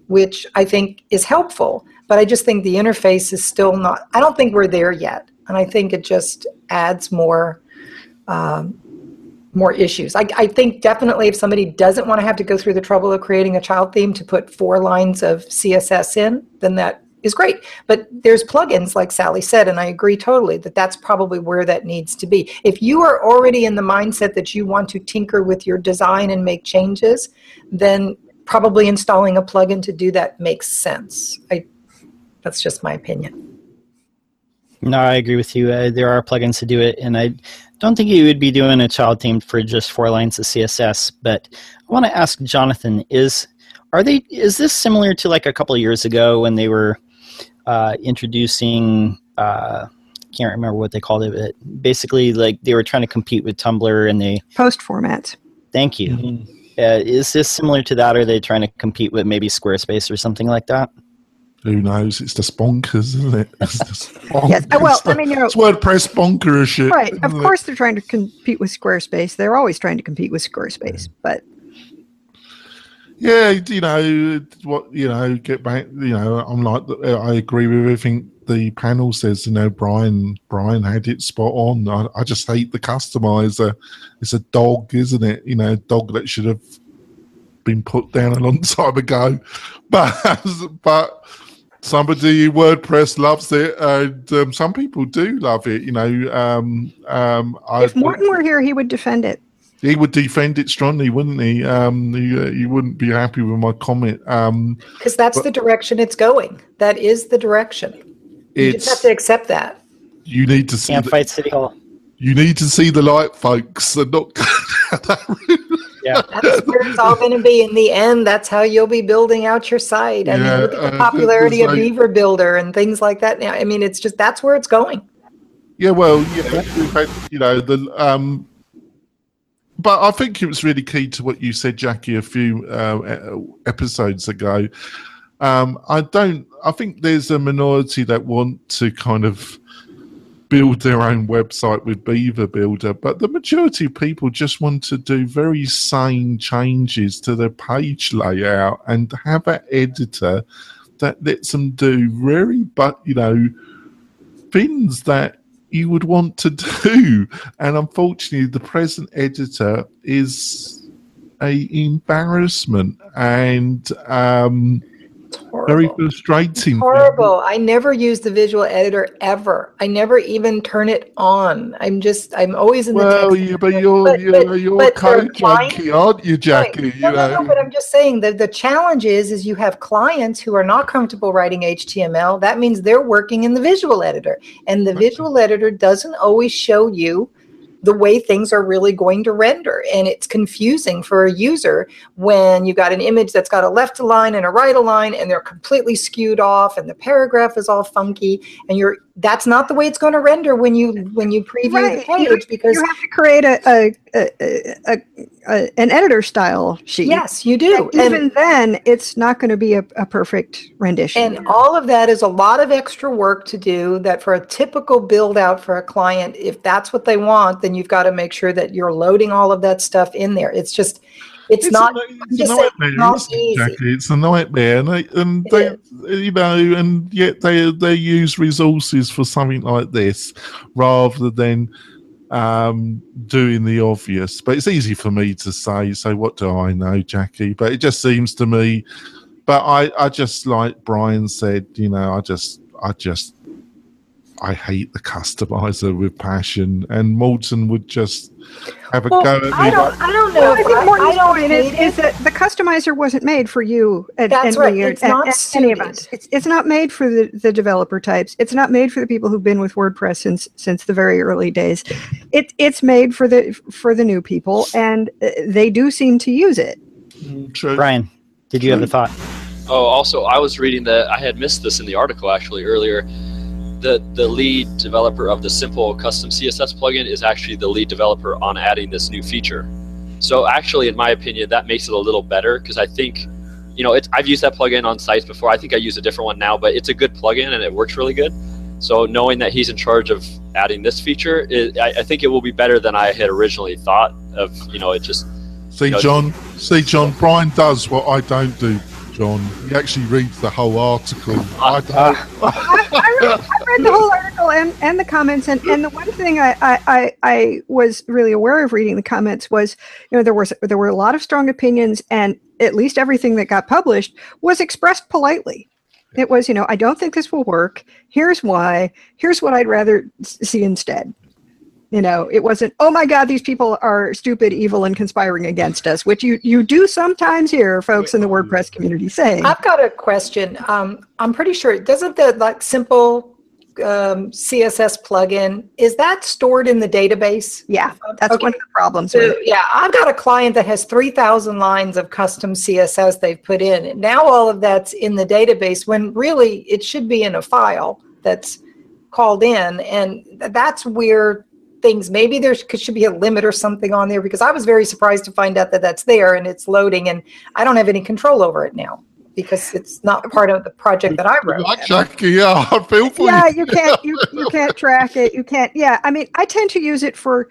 which I think is helpful. But I just think the interface is still not, I don't think we're there yet. And I think it just adds more um, more issues. I, I think definitely if somebody doesn't want to have to go through the trouble of creating a child theme to put four lines of C S S in, then that is great. But there's plugins, like Sally said, and I agree totally that that's probably where that needs to be. If you are already in the mindset that you want to tinker with your design and make changes, then probably installing a plugin to do that makes sense. I, that's just my opinion. No, I agree with you. Uh, there are plugins to do it, and I don't think you would be doing a child theme for just four lines of C S S. But I want to ask Jonathan: Is are they? Is this similar to like a couple of years ago when they were uh, introducing? Uh, can't remember what they called it, but basically, like they were trying to compete with Tumblr and they post formats. Thank you. Mm-hmm. Uh, is this similar to that? Or are they trying to compete with maybe Squarespace or something like that? Who knows? It's just bonkers, isn't it? It's just bonkers. Yes. Well, I mean, you know, it's WordPress bonker as shit. Right. Of course, it? They're trying to compete with Squarespace. They're always trying to compete with Squarespace, yeah. But yeah, you know what? You know, get back. You know, I'm like, I agree with everything the panel says. You know, Brian, Brian had it spot on. I, I just hate the customizer. It's a dog, isn't it? You know, a dog that should have been put down a long time ago, but but. somebody WordPress loves it, and um, some people do love it. You know, um, um, if I, Morten were here, he would defend it. He would defend it strongly, wouldn't he? Um, he, uh, he wouldn't be happy with my comment. Because um, that's but, the direction it's going. That is the direction. You just have to accept that. You need to see. Can't the, fight City Hall. You need to see the light, folks. And not. Yeah. That's where it's all going to be in the end. That's how you'll be building out your site. I yeah, mean, look at the popularity uh, like, of Beaver Builder and things like that. I mean, it's just that's where it's going. Yeah, well, yeah, had, you know, the um, but I think it was really key to what you said, Jackie, a few uh, episodes ago. Um, I don't. I think there's a minority that want to kind of build their own website with Beaver Builder, but the majority of people just want to do very sane changes to their page layout and have an editor that lets them do very, but you know, things that you would want to do. And unfortunately, the present editor is a embarrassment and um very frustrating. It's horrible. I never use the visual editor ever. I never even turn it on. I'm just, I'm always in the well, text. Well, yeah, but you're, but, you're, but, you're but code junkie, aren't you, Jackie? Right. No, you no, know? no, but I'm just saying that the challenge is, is you have clients who are not comfortable writing H T M L. That means they're working in the visual editor. And the visual editor doesn't always show you the way things are really going to render. And it's confusing for a user when you've got an image that's got a left align and a right align and they're completely skewed off and the paragraph is all funky and you're that's not the way it's going to render when you when you preview right. the page, because you have to create a, a, a, a, a an editor style sheet. Yes, you do. And even and, then it's not going to be a, a perfect rendition. And all of that is a lot of extra work to do that for a typical build out for a client. If that's what they want, then you've got to make sure that you're loading all of that stuff in there. It's just It's, it's not, a, it's just a nightmare, not easy. Exactly. It's a nightmare, and they, and they, you know, and yet they they use resources for something like this rather than um, doing the obvious. But it's easy for me to say. So what do I know, Jackie? But it just seems to me. But I, I just like Brian said, you know, I just, I just, I hate the customizer with passion, and Morten would just. Have a well, go at me. I don't, I don't know. Well, I think Morton's point is, is that the customizer wasn't made for you. At, That's right. Your, it's at, not at any of us. It's, it's not made for the, the developer types. It's not made for the people who've been with WordPress since since the very early days. It it's made for the for the new people, and they do seem to use it. True. Brian, did you True. have a thought? Oh, also, I was reading that I had missed this in the article actually earlier. The the lead developer of the simple custom C S S plugin is actually the lead developer on adding this new feature. So actually, in my opinion, that makes it a little better because I think, you know, it's, I've used that plugin on sites before. I think I use a different one now, but it's a good plugin and it works really good. So knowing that he's in charge of adding this feature, it, I, I think it will be better than I had originally thought of, you know, it just... See, you know, John, see, John, Brian does what I don't do. John, he actually reads the whole article. I, I, I, read, I read the whole article and, and the comments, and, and the one thing I, I, I was really aware of reading the comments was, you know, there was there were a lot of strong opinions, and at least everything that got published was expressed politely. It was, you know, I don't think this will work. Here's why. Here's what I'd rather see instead. You know, it wasn't, oh my God, these people are stupid, evil, and conspiring against us, which you, you do sometimes hear folks in the WordPress community saying. I've got a question. Um, I'm pretty sure, doesn't the like simple um, C S S plugin, is that stored in the database? Yeah, that's okay. One of the problems. So, with it. Yeah, I've got a client that has three thousand lines of custom C S S they've put in. And now all of that's in the database when really it should be in a file that's called in. And that's where... things maybe there should be a limit or something on there, because I was very surprised to find out that that's there and it's loading and I don't have any control over it now because it's not part of the project that I wrote. Yeah, I feel for you. Yeah, you can't you, you can't track it. You can't. Yeah, I mean, I tend to use it for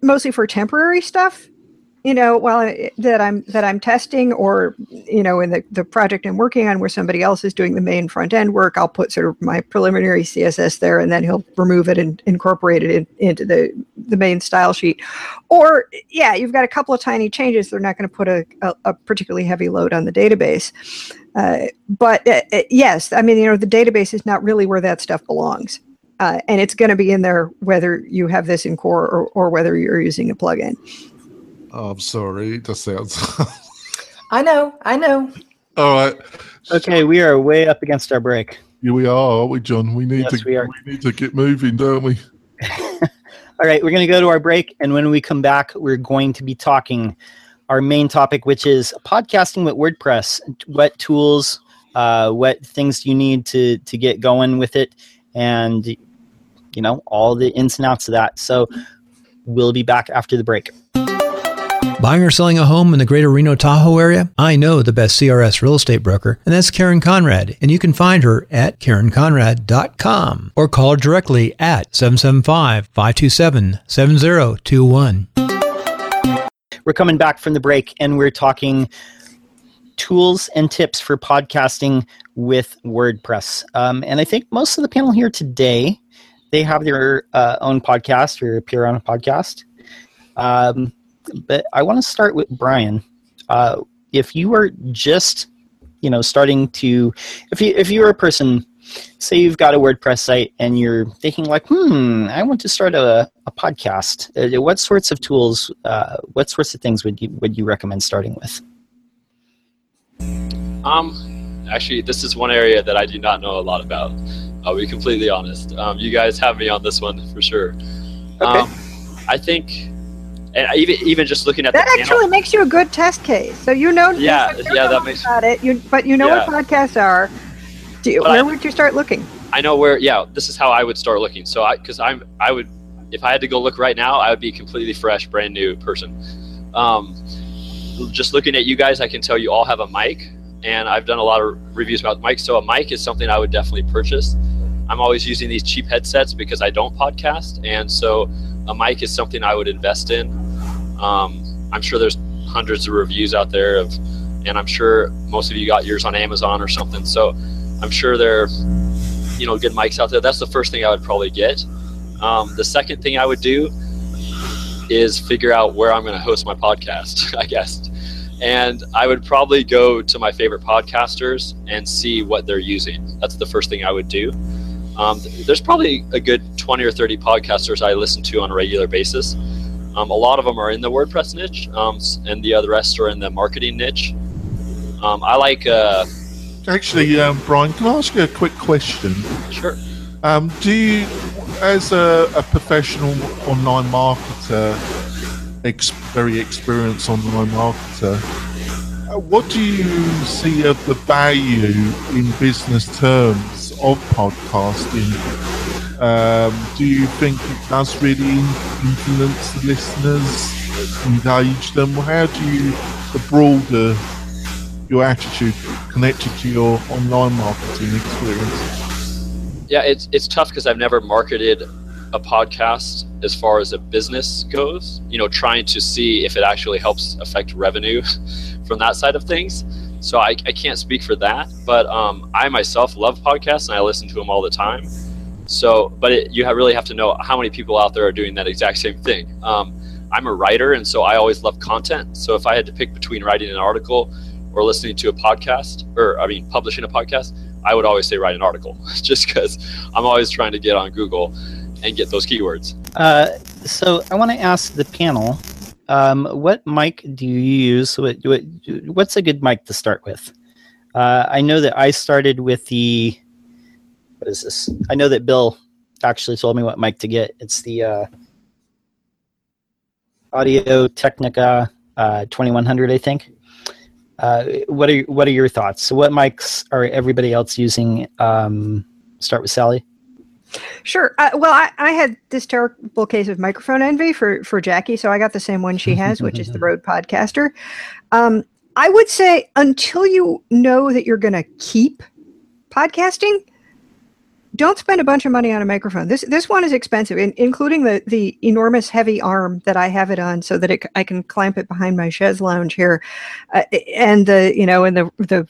mostly for temporary stuff. you know, well, that I'm that I'm testing, or, you know, in the, the project I'm working on where somebody else is doing the main front end work, I'll put sort of my preliminary C S S there, and then he'll remove it and incorporate it in, into the, the main style sheet. Or, yeah, you've got a couple of tiny changes. They're not going to put a, a, a particularly heavy load on the database. Uh, but uh, yes, I mean, you know, the database is not really where that stuff belongs. Uh, and it's going to be in there whether you have this in core or, or whether you're using a plugin. Oh, I'm sorry. That sounds. I know. I know. All right. Okay, so, we are way up against our break. Here we are, aren't we, John? We need yes, to. We, are. we need to get moving, don't we? All right, we're going to go to our break, and when we come back, we're going to be talking our main topic, which is podcasting with WordPress. What tools? Uh, what things you need to to get going with it, and you know all the ins and outs of that. So we'll be back after the break. Buying or selling a home in the greater Reno Tahoe area? I know the best C R S real estate broker, and that's Karen Conrad. And you can find her at karen conrad dot com or call directly at seven seven five, five two seven, seven zero two one. We're coming back from the break, and we're talking tools and tips for podcasting with WordPress. Um, and I think most of the panel here today, they have their uh, own podcast or appear on a podcast. Um But I want to start with Brian. Uh, if you were just, you know, starting to, if you if you were a person, say you've got a WordPress site and you're thinking like, hmm, I want to start a, a podcast. Uh, what sorts of tools, uh, what sorts of things would you would you recommend starting with? Um, actually, this is one area that I do not know a lot about. I'll be completely honest. Um, you guys have me on this one for sure. Okay. Um, I think. And even even just looking at that the actually panel, makes you a good test case. So you know, yeah, you know yeah, that makes about it. You, but you know yeah. what podcasts are. Do you, where I, would you start looking? I know where. Yeah, this is how I would start looking. So I, because I'm, I would, if I had to go look right now, I would be a completely fresh, brand new person. Um, just looking at you guys, I can tell you all have a mic, and I've done a lot of reviews about mics. So a mic is something I would definitely purchase. I'm always using these cheap headsets because I don't podcast, and so a mic is something I would invest in. Um, I'm sure there's hundreds of reviews out there of, and I'm sure most of you got yours on Amazon or something. So I'm sure there are, you know, good mics out there. That's the first thing I would probably get. Um, the second thing I would do is figure out where I'm going to host my podcast, I guess. And I would probably go to my favorite podcasters and see what they're using. That's the first thing I would do. Um, there's probably a good twenty or thirty podcasters I listen to on a regular basis. Um, a lot of them are in the WordPress niche, um, and the other rest are in the marketing niche. Um, I like... Uh, Actually, um, Brian, can I ask you a quick question? Sure. Um, do you, as a, a professional online marketer, ex- very experienced online marketer, what do you see of the value in business terms of podcasting? Um, do you think it does really influence the listeners, engage them? How do you, the broader your attitude connected to your online marketing experience? Yeah, it's it's tough because I've never marketed a podcast as far as a business goes, you know, trying to see if it actually helps affect revenue from that side of things. So I, I can't speak for that, but um, I myself love podcasts and I listen to them all the time. So, but it, you have really have to know how many people out there are doing that exact same thing. Um, I'm a writer, and so I always love content. So if I had to pick between writing an article or listening to a podcast, or I mean publishing a podcast, I would always say write an article just because I'm always trying to get on Google and get those keywords. Uh, so I want to ask the panel, Um, what mic do you use? What, what, what's a good mic to start with? Uh, I know that I started with the, what is this? I know that Bill actually told me what mic to get. It's the uh, Audio Technica uh, twenty-one hundred, I think. Uh, what are what are your thoughts? So what mics are everybody else using? Um, start with Sally. Sure. Uh, well, I, I had this terrible case of microphone envy for, for Jackie, so I got the same one she has, which is the Rode Podcaster. Um, I would say until you know that you're going to keep podcasting, don't spend a bunch of money on a microphone. This this one is expensive, in, including the, the enormous heavy arm that I have it on, so that it, I can clamp it behind my chaise lounge here, uh, and the you know and the the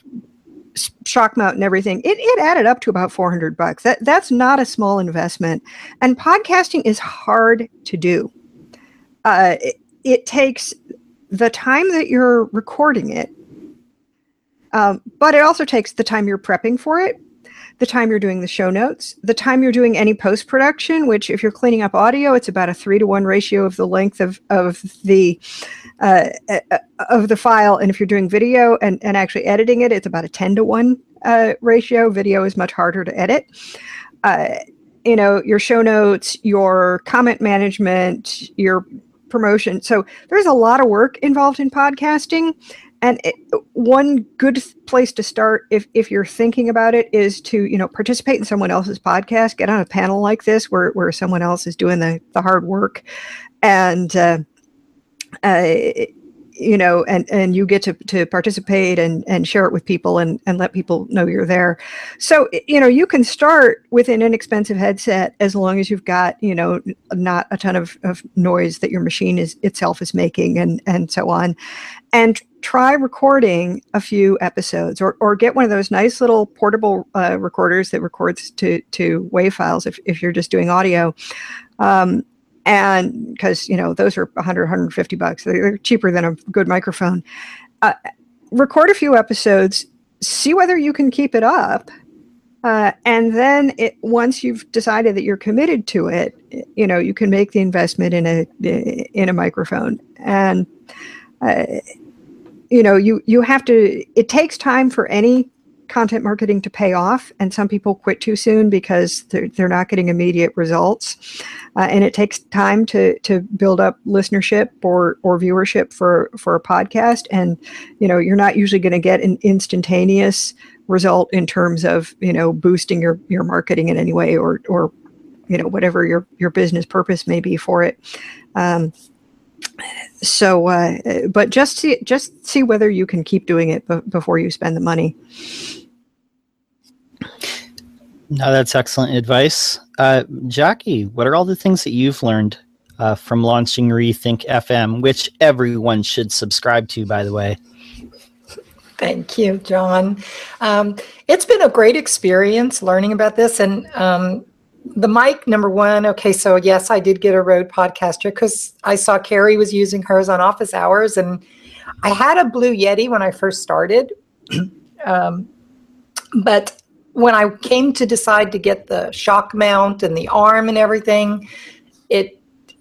shock mount and everything. It it added up to about four hundred bucks. That that's not a small investment, and podcasting is hard to do. Uh, it, it takes the time that you're recording it, um, but it also takes the time you're prepping for it, the time you're doing the show notes, the time you're doing any post-production, which if you're cleaning up audio, it's about a three to one ratio of the length of, of the uh, of the file. And if you're doing video and, and actually editing it, it's about a ten to one uh, ratio. Video is much harder to edit. Uh, you know, your show notes, your comment management, your promotion. So there's a lot of work involved in podcasting. And it, one good place to start, if, if you're thinking about it, is to, you know, participate in someone else's podcast. Get on a panel like this where, where someone else is doing the, the hard work, and uh, uh, you know, and, and you get to, to participate and, and share it with people and, and let people know you're there. So, you know, you can start with an inexpensive headset as long as you've got, you know, not a ton of, of noise that your machine is itself is making, and, and so on. And try recording a few episodes, or or get one of those nice little portable uh, recorders that records to to WAV files if, if you're just doing audio. Um, and because, you know, those are one hundred, one hundred fifty bucks. They're cheaper than a good microphone. Uh, record a few episodes, see whether you can keep it up. Uh, and then it, once you've decided that you're committed to it, you know, you can make the investment in a, in a microphone. And, uh, You know, you, you have to, it takes time for any content marketing to pay off. And some people quit too soon because they're, they're not getting immediate results. Uh, and it takes time to to build up listenership or, or viewership for, for a podcast. And, you know, you're not usually going to get an instantaneous result in terms of, you know, boosting your, your marketing in any way, or, or, you know, whatever your, your business purpose may be for it. Um, So, uh, but just see, just see whether you can keep doing it b- before you spend the money. No, that's excellent advice. Uh, Jackie, what are all the things that you've learned uh, from launching Rethink F M, which everyone should subscribe to, by the way? Thank you, John. Um, it's been a great experience learning about this, and um the mic, number one. Okay, so yes, I did get a Rode Podcaster because I saw Carrie was using hers on office hours, and I had a Blue Yeti when I first started. um, but when I came to decide to get the shock mount and the arm and everything, it,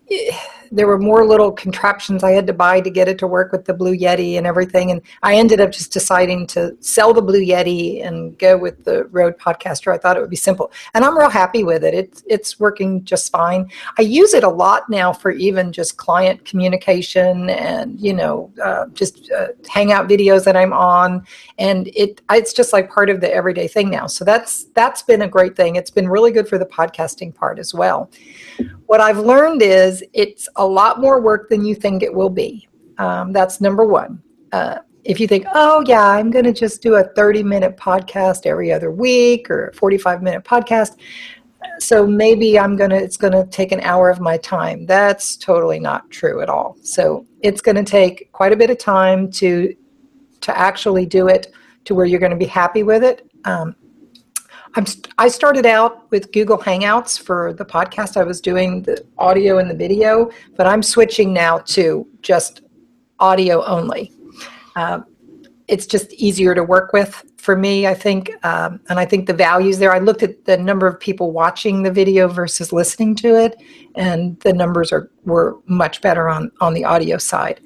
it there were more little contraptions I had to buy to get it to work with the Blue Yeti and everything, and I ended up just deciding to sell the Blue Yeti and go with the Rode Podcaster. I thought it would be simple, and I'm real happy with it. It's it's working just fine. I use it a lot now for even just client communication and, you know, uh, just uh, hangout videos that I'm on, and it it's just like part of the everyday thing now. So that's that's been a great thing. It's been really good for the podcasting part as well. What I've learned is it's a lot more work than you think it will be. Um, that's number one. Uh, if you think, oh, yeah, I'm going to just do a thirty-minute podcast every other week or a forty-five-minute podcast, so maybe I'm gonna it's going to take an hour of my time. That's totally not true at all. So it's going to take quite a bit of time to, to actually do it to where you're going to be happy with it. Um, I'm st- I started out with Google Hangouts for the podcast. I was doing the audio and the video, but I'm switching now to just audio only. Uh, it's just easier to work with for me, I think, um, and I think the value's there. I looked at the number of people watching the video versus listening to it, and the numbers are were much better on, on the audio side.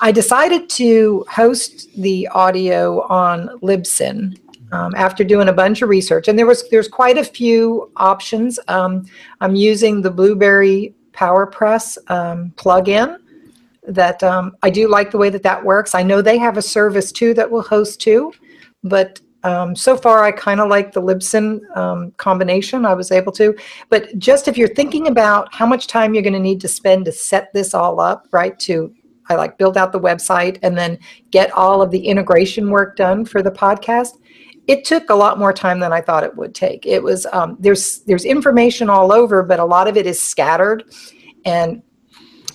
I decided to host the audio on Libsyn. Um, after doing a bunch of research, and there was there's quite a few options. Um, I'm using the Blubrry PowerPress um, plugin. That um, I do like the way that that works. I know they have a service too that will host too, but um, so far I kind of like the Libsyn um, combination. I was able to, but just if you're thinking about how much time you're going to need to spend to set this all up, right? To I like build out the website and then get all of the integration work done for the podcast. it took a lot more time than I thought it would take. It was, um, there's, there's information all over, but a lot of it is scattered. And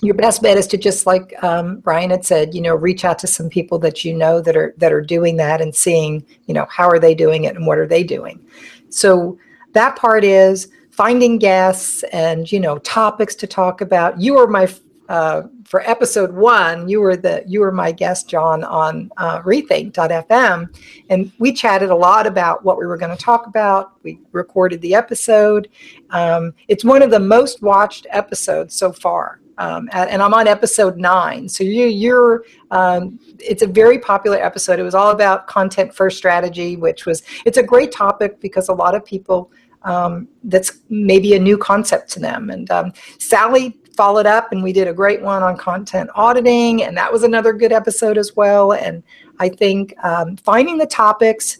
your best bet is to just, like um, Brian had said, you know, reach out to some people that you know that are that are doing that and seeing, you know, how are they doing it and what are they doing. So that part is finding guests and, you know, topics to talk about. You were my uh, for episode one. You were the you were my guest, John, on uh, Rethink dot F M, and we chatted a lot about what we were going to talk about. We recorded the episode. Um, it's one of the most watched episodes so far. Um, and I'm on episode nine. So you, you're, um, it's a very popular episode. It was all about content first strategy, which was, it's a great topic because a lot of people, um, that's maybe a new concept to them. And um, Sally followed up and we did a great one on content auditing. And that was another good episode as well. And I think um, finding the topics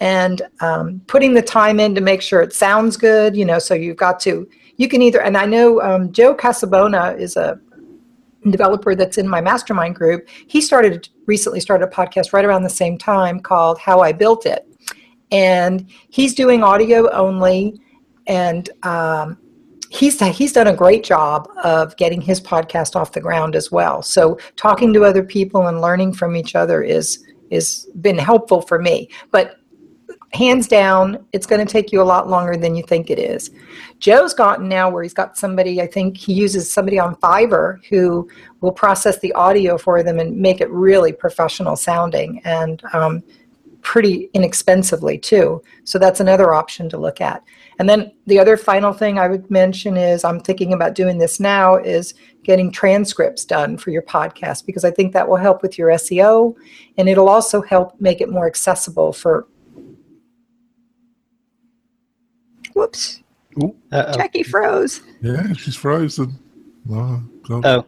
and um, putting the time in to make sure it sounds good, you know, so you've got to, you can either, and I know um, Joe Casabona is a developer that's in my mastermind group. He started, recently started a podcast right around the same time called How I Built It. And he's doing audio only. And um, he's, he's done a great job of getting his podcast off the ground as well. So talking to other people and learning from each other is, is been helpful for me. But hands down, it's going to take you a lot longer than you think it is. Joe's gotten now where he's got somebody, I think he uses somebody on Fiverr who will process the audio for them and make it really professional sounding and um, pretty inexpensively too. So that's another option to look at. And then the other final thing I would mention is I'm thinking about doing this now is getting transcripts done for your podcast, because I think that will help with your S E O and it'll also help make it more accessible for Whoops. Jackie froze. Yeah, she's frozen. Oh, oh.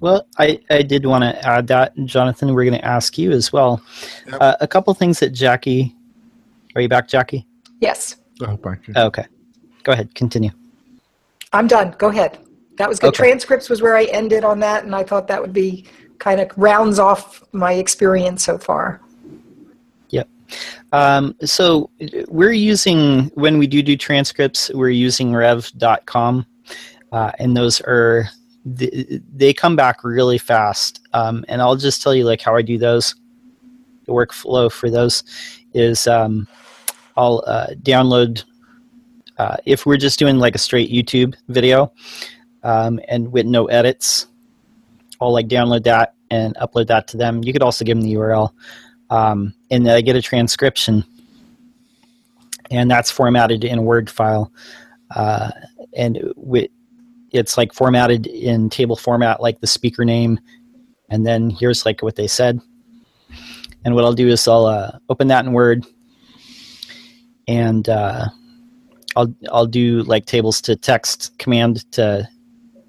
Well, I, I did want to add that, Jonathan, we're going to ask you as well. Yep. Uh, a couple things that Jackie... Are you back, Jackie? Yes. Oh, back. Yeah. Okay. Go ahead. Continue. I'm done. Go ahead. That was good. Okay. Transcripts was where I ended on that, and I thought that would be kind of rounds off my experience so far. Um, so we're using, when we do do transcripts, we're using rev dot com, uh, and those are, th- they come back really fast. Um, and I'll just tell you like how I do those. The workflow for those is, um, I'll, uh, download, uh, if we're just doing like a straight YouTube video, um, and with no edits, I'll like download that and upload that to them. You could also give them the U R L. Um, and then I get a transcription, and that's formatted in a Word file, uh, and w- it's like formatted in table format, like the speaker name, and then here's like what they said. And what I'll do is I'll uh, open that in Word, and uh, I'll I'll do like tables to text command to,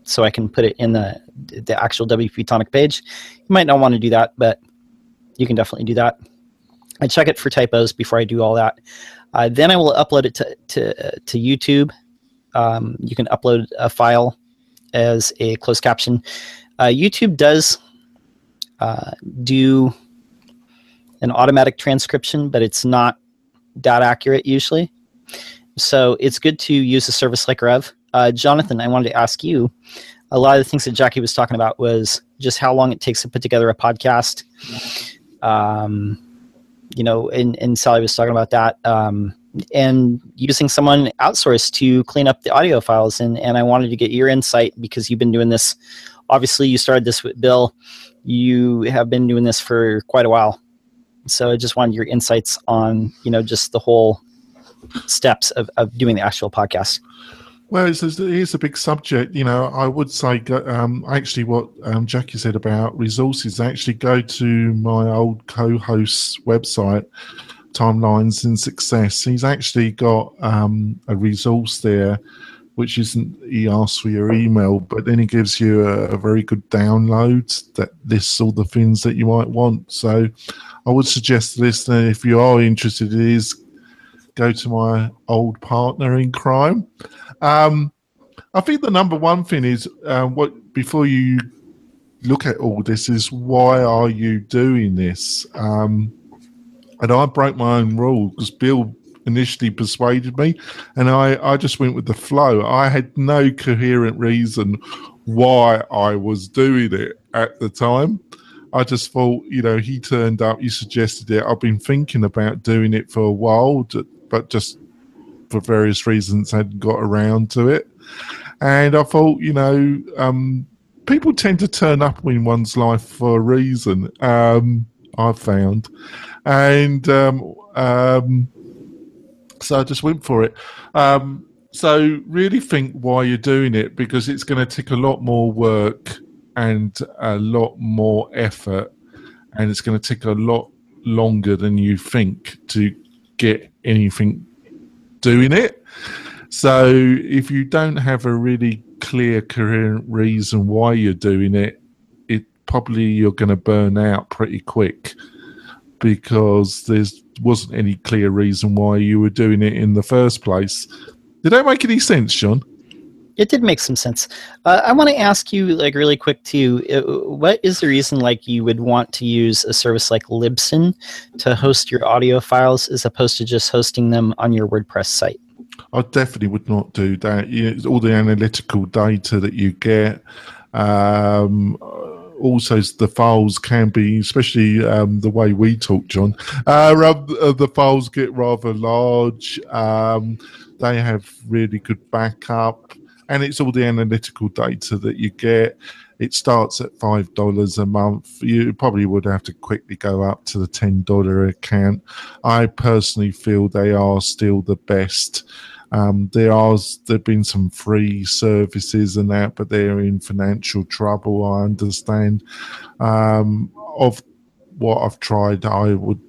so I can put it in the the actual W P Tonic page. You might not want to do that, but you can definitely do that. I check it for typos before I do all that. Uh, then I will upload it to to, uh, to YouTube. Um, you can upload a file as a closed caption. Uh, YouTube does uh, do an automatic transcription, but it's not that accurate usually. So it's good to use a service like Rev. Uh, Jonathan, I wanted to ask you, a lot of the things that Jackie was talking about was just how long it takes to put together a podcast. Um, you know, and, and Sally was talking about that, um, and using someone outsourced to clean up the audio files. And, and I wanted to get your insight because you've been doing this. Obviously, you started this with Bill. You have been doing this for quite a while. So I just wanted your insights on, you know, just the whole steps of, of doing the actual podcast. Well, it is a big subject. You know, I would say um, actually what um, Jackie said about resources, actually go to my old co-host's website, Timelines in Success. He's actually got um, a resource there, which isn't, he asks for your email, but then he gives you a, a very good download that lists all the things that you might want. So I would suggest to listener, if you are interested, it is go to my old partner in crime. Um, I think the number one thing is uh, what before you look at all this is why are you doing this? Um, And I broke my own rule because Bill initially persuaded me, and I, I just went with the flow. I had no coherent reason why I was doing it at the time. I just thought, you know, he turned up, he suggested it. I've been thinking about doing it for a while, but just for various reasons hadn't got around to it. And I thought, you know, um, people tend to turn up in one's life for a reason, um, I've found. And um, um, so I just went for it. Um, so really think why you're doing it, because it's going to take a lot more work and a lot more effort, and it's going to take a lot longer than you think to get anything doing it. So if you don't have a really clear, coherent reason why you're doing it, it probably you're going to burn out pretty quick, because there wasn't any clear reason why you were doing it in the first place. Did that make any sense, John? It did make some sense. Uh, I want to ask you, like, really quick too. Uh, what is the reason, like, you would want to use a service like Libsyn to host your audio files as opposed to just hosting them on your WordPress site? I definitely would not do that. You know, all the analytical data that you get. Um, also, the files can be, especially um, the way we talk, John. Uh, the files get rather large. Um, they have really good backup. And it's all the analytical data that you get. It starts at five dollars a month. You probably would have to quickly go up to the ten dollars account. I personally feel they are still the best. Um, there are there have been some free services and that, but they're in financial trouble, I understand. Um, of what I've tried, I would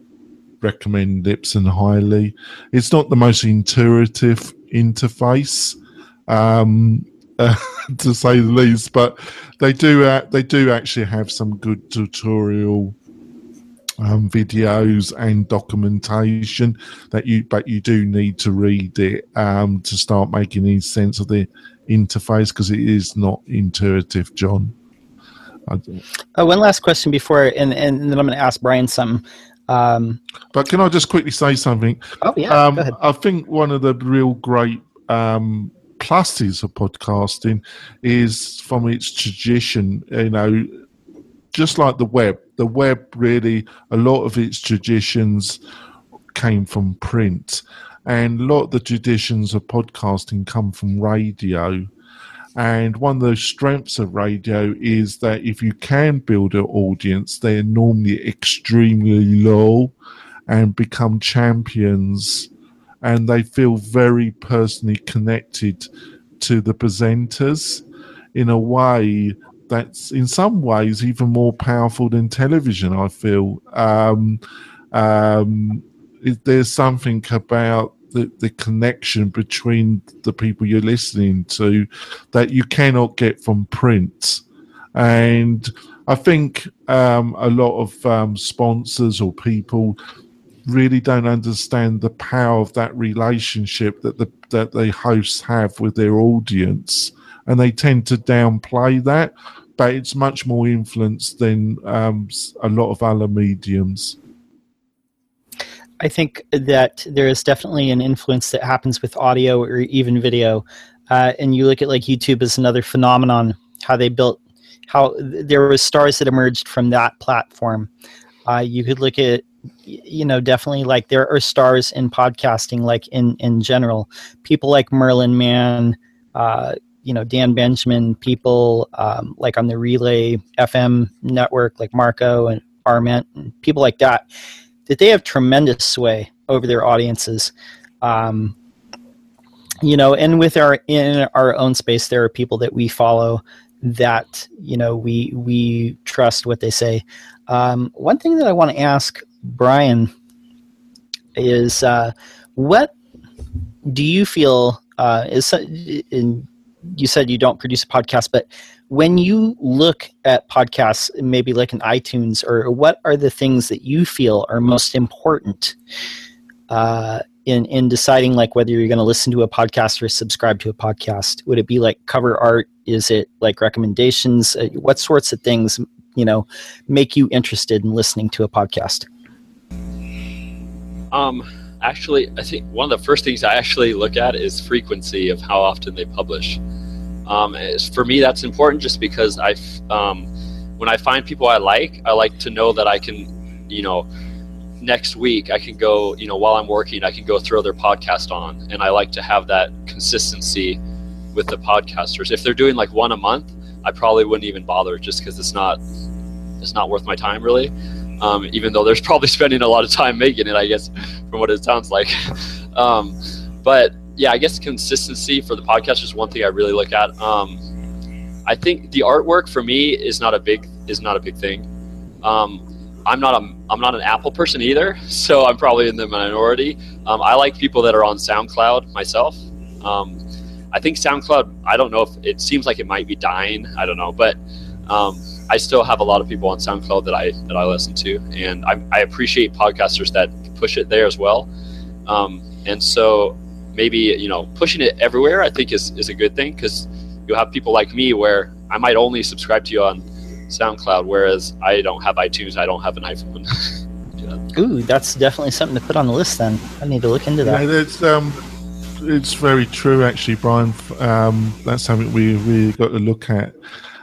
recommend Libsyn highly. It's not the most intuitive interface, Um, uh, to say the least, but they do uh, they do actually have some good tutorial um, videos and documentation that you, but you do need to read it um, to start making any sense of the interface, because it is not intuitive, John. Uh, one last question before, and, and then I'm going to ask Brian something. Um, but can I just quickly say something? Oh yeah, um, go ahead. I think one of the real great um, pluses of podcasting is from its tradition. You know, just like the web, the web really, a lot of its traditions came from print, and a lot of the traditions of podcasting come from radio. And one of the strengths of radio is that if you can build an audience, they're normally extremely loyal and become champions, and they feel very personally connected to the presenters in a way that's in some ways even more powerful than television, I feel. Um, um, it, there's something about the, the connection between the people you're listening to that you cannot get from print. And I think um, a lot of um, sponsors or people really don't understand the power of that relationship that the that the hosts have with their audience, and they tend to downplay that, but it's much more influence than um, a lot of other mediums. I think that there is definitely an influence that happens with audio or even video, uh, and you look at, like, YouTube is another phenomenon, how they built, how there were stars that emerged from that platform. Uh, you could look at, you know, definitely, like, there are stars in podcasting, like in, in general, people like Merlin Mann, uh, you know, Dan Benjamin, people um, like on the Relay F M network, like Marco and Arment, and people like that, that they have tremendous sway over their audiences. Um, you know, and with our, in our own space, there are people that we follow that, you know, we, we trust what they say. Um, one thing that I want to ask Brian is, uh, what do you feel uh, is, in, you said you don't produce a podcast, but when you look at podcasts, maybe like in iTunes, or what are the things that you feel are most important uh, in, in deciding, like, whether you're going to listen to a podcast or subscribe to a podcast? Would it be like cover art? Is it like recommendations? Uh, what sorts of things, you know, make you interested in listening to a podcast? Um, actually, I think one of the first things I actually look at is frequency of how often they publish. Um, for me, that's important just because I, um, when I find people I like, I like to know that I can, you know, next week I can go, you know, while I'm working, I can go throw their podcast on. And I like to have that consistency with the podcasters. If they're doing like one a month, I probably wouldn't even bother just because it's not, it's not worth my time really. Um, even though there's probably spending a lot of time making it, I guess, from what it sounds like. um, but yeah, I guess consistency for the podcast is one thing I really look at. Um, I think the artwork for me is not a big is not a big thing. Um, I'm not a I'm not an Apple person either, so I'm probably in the minority. Um, I like people that are on SoundCloud myself. Um, I think SoundCloud, I don't know if it seems like it might be dying. I don't know, but um, I still have a lot of people on SoundCloud that I that I listen to, and I, I appreciate podcasters that push it there as well. Um, and so. Maybe, you know, pushing it everywhere, I think is, is a good thing because you'll have people like me where I might only subscribe to you on SoundCloud, whereas I don't have iTunes, I don't have an iPhone. Yeah. Ooh, that's definitely something to put on the list then. I need to look into that. Yeah, it's, um, it's very true, actually, Brian. Um, that's something we really got to look at.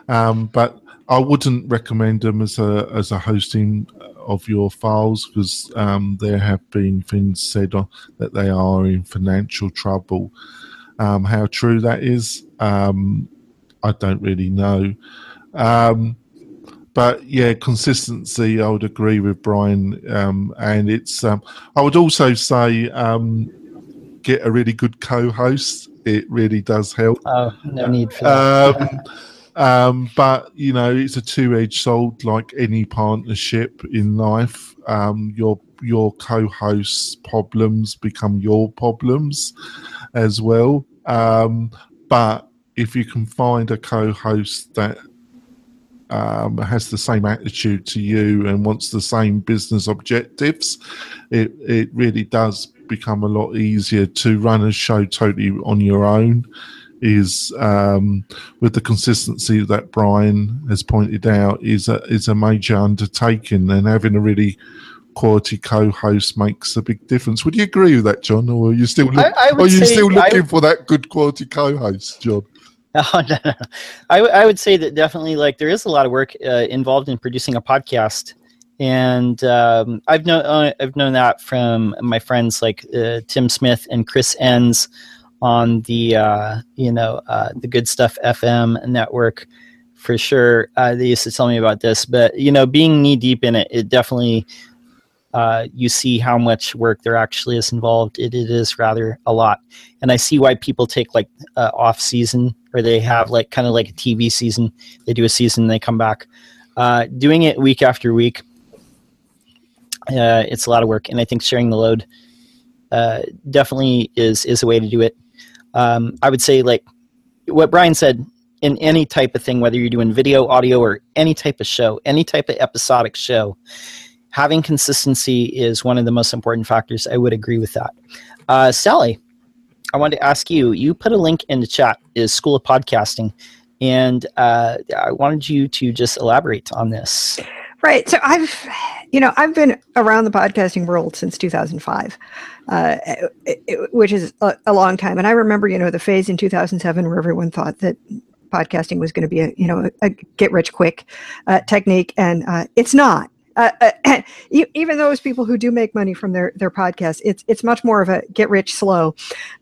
Um, but I wouldn't recommend them as a as a hosting of your files because um, there have been things said on, that they are in financial trouble. Um, how true that is, um, I don't really know. Um, but yeah, consistency, I would agree with Brian. Um, and it's, um, I would also say um, get a really good co-host. It really does help. Oh, no need for that. Um, Um, but, you know, it's a two-edged sword like any partnership in life. Um, your your co-host's problems become your problems as well. Um, but if you can find a co-host that um, has the same attitude to you and wants the same business objectives, it, it really does become a lot easier to run a show totally on your own. Is um, with the consistency that Brian has pointed out is a, is a major undertaking, and having a really quality co-host makes a big difference. Would you agree with that, John, or are you still look, I, I are you still looking would, for that good quality co-host, John? Oh, no, no. I, w- I would say that definitely, like, there is a lot of work uh, involved in producing a podcast, and um, I've known uh, I've known that from my friends like uh, Tim Smith and Chris Enns on the uh, you know uh, the Good Stuff F M network, for sure. Uh, they used to tell me about this, but you know, being knee deep in it, it definitely uh, you see how much work there actually is involved. It, it is rather a lot, and I see why people take like uh, off season, or they have like kind of like a T V season. They do a season, they come back. Uh, doing it week after week, uh, it's a lot of work, and I think sharing the load uh, definitely is is a way to do it. Um, I would say, like what Brian said, in any type of thing, whether you're doing video, audio, or any type of show, any type of episodic show, having consistency is one of the most important factors. I would agree with that. Uh, Sally, I wanted to ask you, you put a link in the chat, is School of Podcasting, and uh, I wanted you to just elaborate on this. Right. So I've, you know, I've been around the podcasting world since two thousand five, uh, it, it, which is a, a long time. And I remember, you know, the phase in two thousand seven where everyone thought that podcasting was going to be a, you know, a get-rich-quick uh, technique, and uh, it's not. Uh, uh, even those people who do make money from their, their podcasts, it's it's much more of a get rich slow.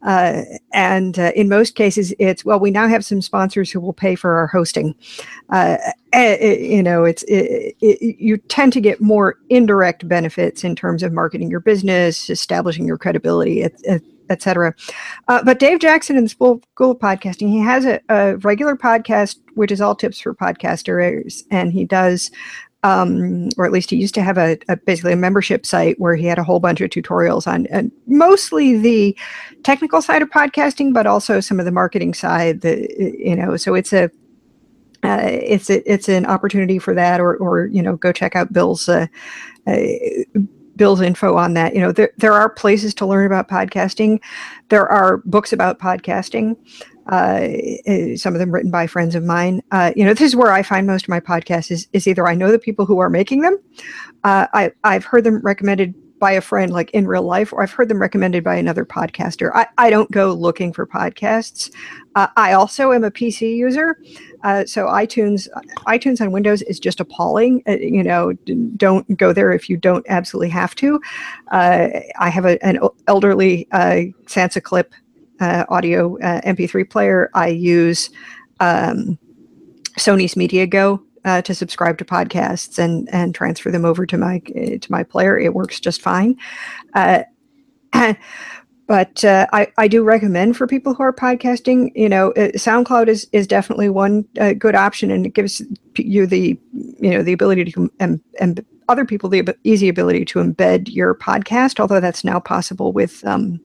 Uh, and uh, in most cases, it's, well, we now have some sponsors who will pay for our hosting. Uh, it, you know, it's it, it, you tend to get more indirect benefits in terms of marketing your business, establishing your credibility, et, et, et cetera. Uh, but Dave Jackson in the School of Podcasting, he has a, a regular podcast, which is all tips for podcasters, and he does... Um, or at least he used to have a, a basically a membership site where he had a whole bunch of tutorials on, and mostly the technical side of podcasting, but also some of the marketing side. The you know, so it's a uh, it's a, it's an opportunity for that, or or you know, go check out Bill's uh, uh, Bill's info on that. You know, there there are places to learn about podcasting. There are books about podcasting. Uh, some of them written by friends of mine. Uh, you know, this is where I find most of my podcasts is, is either I know the people who are making them. Uh, I, I've heard them recommended by a friend, like in real life, or I've heard them recommended by another podcaster. I, I don't go looking for podcasts. Uh, I also am a P C user. Uh, so iTunes, iTunes on Windows is just appalling. Uh, you know, don't go there if you don't absolutely have to. Uh, I have a, an elderly uh, Sansa Clip uh, audio uh, M P three player. I use um, Sony's MediaGo Uh, to subscribe to podcasts and and transfer them over to my uh, to my player. It works just fine. Uh, but uh, I, I do recommend for people who are podcasting, you know, uh, SoundCloud is, is definitely one uh, good option, and it gives you the, you know, the ability to, and um, um, other people the ab- easy ability to embed your podcast, although that's now possible with um,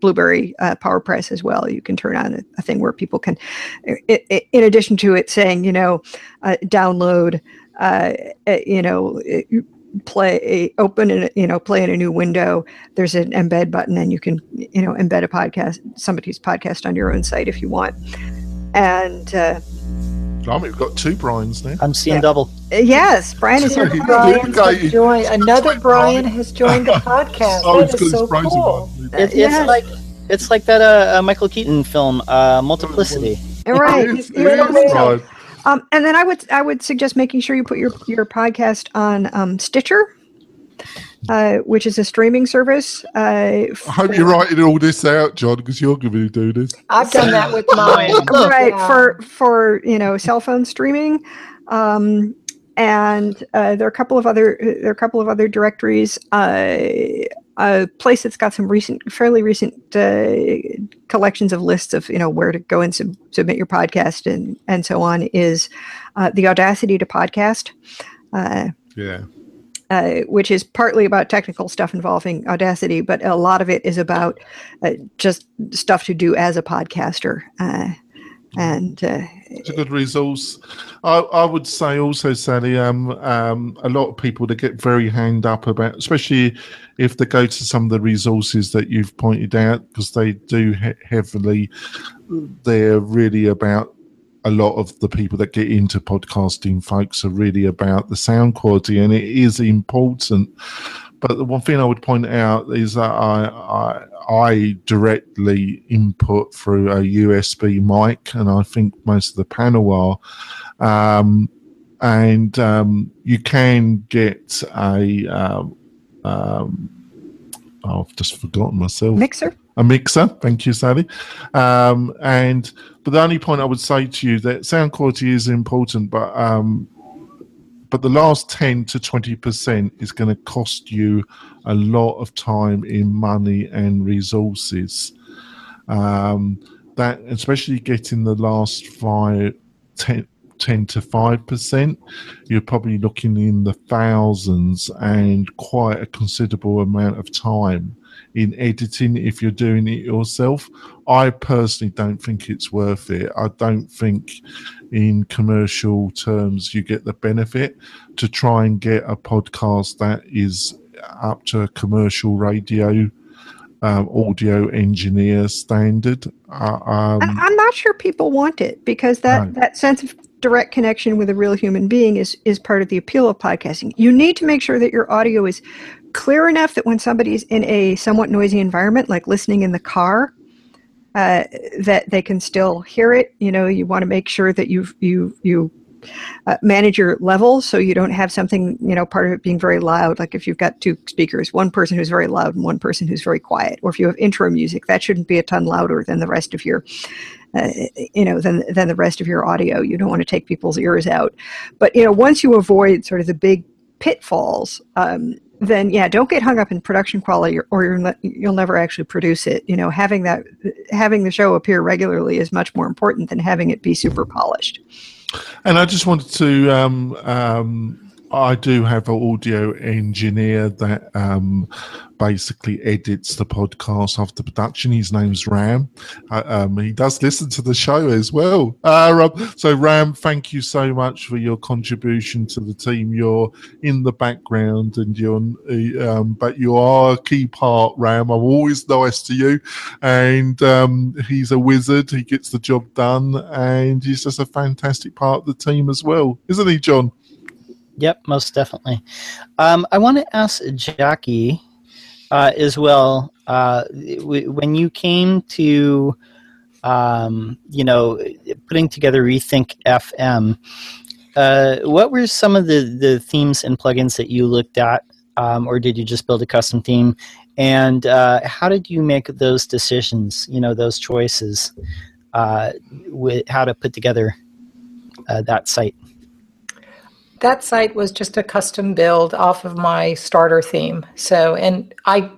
Blubrry uh, PowerPress as well. You can turn on a, a thing where people can, it, it, in addition to it saying, you know, uh, download, uh, uh, you know, play, open, and you know, play in a new window. There's an embed button, and you can, you know, embed a podcast, somebody's podcast on your own site if you want. And uh, I mean, we've got two Brians now. I'm seeing yeah. double. Yes, Brian is here. Join another Brian has joined the podcast. Oh, that is so cool. It, it's yeah. like it's like that uh, Michael Keaton film, uh, Multiplicity. Right. It is, it is, right. Um, and then I would I would suggest making sure you put your your podcast on um, Stitcher, uh, which is a streaming service. Uh, for... I hope you're writing all this out, John, because you're going to do this. I've done that with mine. Right, yeah. for for you know, cell phone streaming, um, and uh, there are a couple of other there are a couple of other directories. Uh, a place that's got some recent, fairly recent uh, collections of lists of, you know, where to go and sub- submit your podcast and and so on is uh, the Audacity to Podcast. Uh, yeah. Uh, which is partly about technical stuff involving Audacity, but a lot of it is about uh, just stuff to do as a podcaster. Uh, and uh, it's a good resource. I, I would say also, Sally, um, um, a lot of people that get very hand up about, especially if they go to some of the resources that you've pointed out, because they do he- heavily, they're really about. A lot of the people that get into podcasting, folks, are really about the sound quality, and it is important. But the one thing I would point out is that I I, I directly input through a U S B mic, and I think most of the panel are. Um, and um, you can get a um, um, oh, I've just forgotten myself. Mixer. A mixer, thank you, Sally. Um, and but the only point I would say to you that sound quality is important, but um, but the last ten to twenty percent is going to cost you a lot of time in money and resources. Um, that especially getting the last five, ten, ten to five percent, you're probably looking in the thousands and quite a considerable amount of time. In editing, if you're doing it yourself, I personally don't think it's worth it. I don't think in commercial terms you get the benefit to try and get a podcast that is up to a commercial radio um, audio engineer standard. Uh, um, I'm not sure people want it, because that, no. that sense of direct connection with a real human being is, is part of the appeal of podcasting. You need to make sure that your audio is clear enough that when somebody's in a somewhat noisy environment, like listening in the car, uh, that they can still hear it. You know, you want to make sure that you've, you you you uh, manage your level, so you don't have something, you know, part of it being very loud. Like if you've got two speakers, one person who's very loud and one person who's very quiet, or if you have intro music, that shouldn't be a ton louder than the rest of your, uh, you know, than than the rest of your audio. You don't want to take people's ears out. But you know, once you avoid sort of the big pitfalls. Um, Then yeah, don't get hung up in production quality, or, or you're, you'll never actually produce it. You know, having that, having the show appear regularly is much more important than having it be super polished. And I just wanted to, um, um, I do have an audio engineer that um, basically edits the podcast after production. His name's Ram. Uh, um, he does listen to the show as well. Uh, Rob, so Ram, thank you so much for your contribution to the team. You're in the background, and you're, um, but you are a key part, Ram. I'm always nice to you, and um, he's a wizard. He gets the job done, and he's just a fantastic part of the team as well, isn't he, John? Yep, most definitely. Um, I want to ask Jackie uh, as well, uh, w- when you came to, um, you know, putting together Rethink F M, uh, what were some of the, the themes and plugins that you looked at, um, or did you just build a custom theme? And uh, how did you make those decisions, you know, those choices, uh, with how to put together uh, that site? That site was just a custom build off of my starter theme. So, and I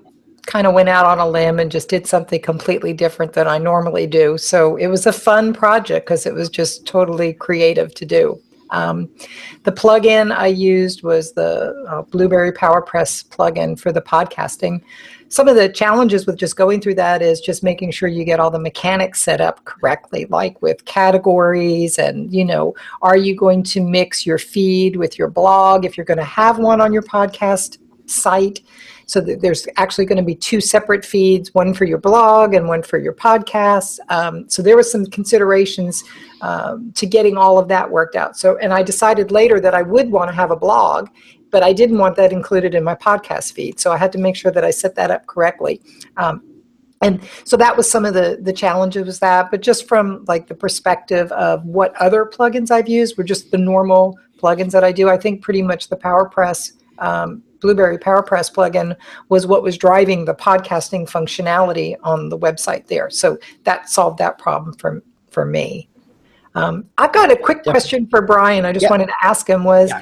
kind of went out on a limb and just did something completely different than I normally do. So it was a fun project because it was just totally creative to do. Um, the plugin I used was the uh, Blubrry PowerPress plugin for the podcasting. Some of the challenges with just going through that is just making sure you get all the mechanics set up correctly, like with categories and, you know, are you going to mix your feed with your blog if you're going to have one on your podcast site? So that there's actually going to be two separate feeds, one for your blog and one for your podcast. Um, so there were some considerations um, to getting all of that worked out. So, and I decided later that I would want to have a blog, but I didn't want that included in my podcast feed. So I had to make sure that I set that up correctly. Um, and so that was some of the, the challenges with that. But just from like the perspective of what other plugins I've used were just the normal plugins that I do. I think pretty much the PowerPress um Blubrry PowerPress plugin was what was driving the podcasting functionality on the website there. So that solved that problem for, for me. Um, I've got a quick question for Brian. I just yeah. wanted to ask him was, yeah.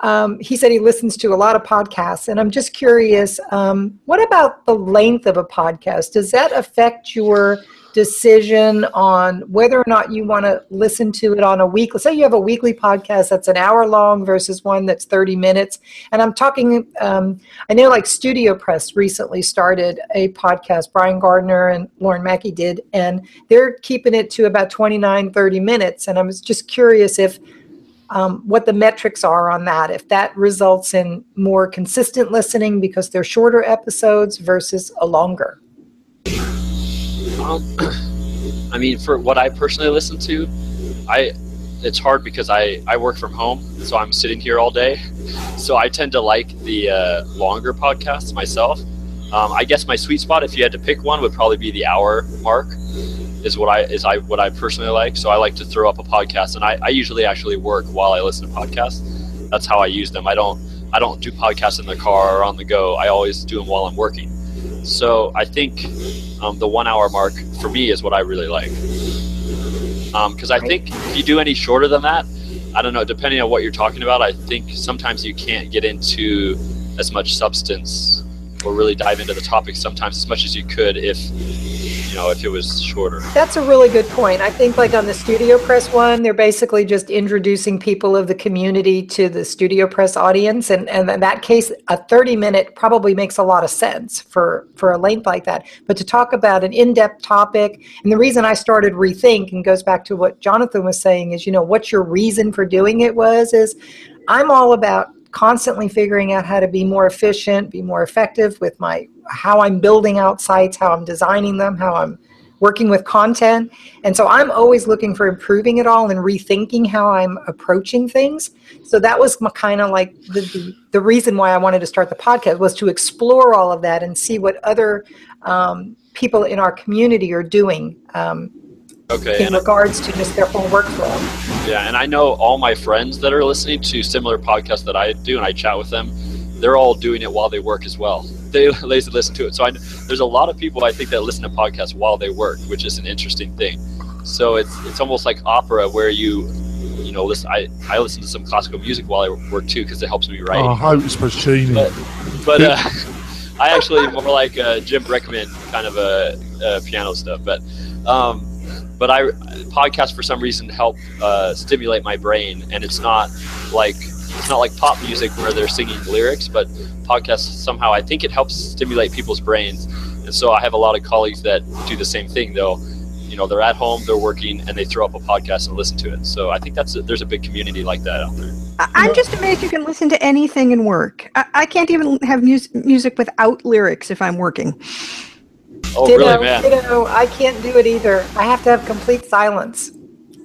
um, he said he listens to a lot of podcasts, and I'm just curious, um, what about the length of a podcast? Does that affect your decision on whether or not you want to listen to it on a weekly, say you have a weekly podcast that's an hour long versus one that's thirty minutes. And I'm talking, um, I know like Studio Press recently started a podcast, Brian Gardner and Lauren Mackey did, and they're keeping it to about twenty-nine, thirty minutes. And I was just curious if um, what the metrics are on that, if that results in more consistent listening because they're shorter episodes versus a longer. Um, I mean, for what I personally listen to, I it's hard because I, I work from home, so I'm sitting here all day. So I tend to like the uh, longer podcasts myself. Um, I guess my sweet spot, if you had to pick one, would probably be the hour mark. Is what I is I what I personally like. So I like to throw up a podcast, and I, I usually actually work while I listen to podcasts. That's how I use them. I don't I don't do podcasts in the car or on the go. I always do them while I'm working. So I think um, the one-hour mark for me is what I really like. Because um, I think if you do any shorter than that, I don't know, depending on what you're talking about, I think sometimes you can't get into as much substance or really dive into the topic sometimes as much as you could if, you know, if it was shorter. That's a really good point. I think like on the Studio Press one, they're basically just introducing people of the community to the Studio Press audience. And, and in that case, a thirty minute probably makes a lot of sense for, for a length like that. But to talk about an in-depth topic, and the reason I started Rethink and goes back to what Jonathan was saying is, you know, what your reason for doing it was is I'm all about constantly figuring out how to be more efficient, be more effective with my how I'm building out sites, how I'm designing them, how I'm working with content. And so I'm always looking for improving it all and rethinking how I'm approaching things. So that was kind of like the, the, the reason why I wanted to start the podcast was to explore all of that and see what other um, people in our community are doing um, okay, in regards I- to just their whole workflow. Yeah, and I know all my friends that are listening to similar podcasts that I do, and I chat with them, they're all doing it while they work as well. They, they listen to it. So I, there's a lot of people, I think, that listen to podcasts while they work, which is an interesting thing. So it's it's almost like opera where you, you know, listen. I, I listen to some classical music while I work, too, because it helps me write. Oh, I hope it's Puccini. But, but uh, I actually more like uh, Jim Brickman kind of a uh, uh, piano stuff. But... Um, But I podcasts for some reason help uh, stimulate my brain, and it's not like it's not like pop music where they're singing lyrics. But podcasts somehow, I think it helps stimulate people's brains, and so I have a lot of colleagues that do the same thing. Though, you know, they're at home, they're working, and they throw up a podcast and listen to it. So I think that's a, there's a big community like that out there. I'm just amazed you can listen to anything and work. I, I can't even have mus- music without lyrics if I'm working. Oh, ditto, really, man. Ditto, I can't do it either. I have to have complete silence.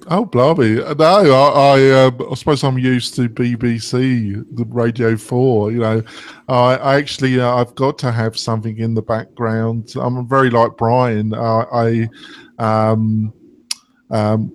Oh, blimey. No, I, I, um, I suppose I'm used to B B C, the Radio four, you know. I, I actually, uh, I've got to have something in the background. I'm very like Brian. I, I um, um,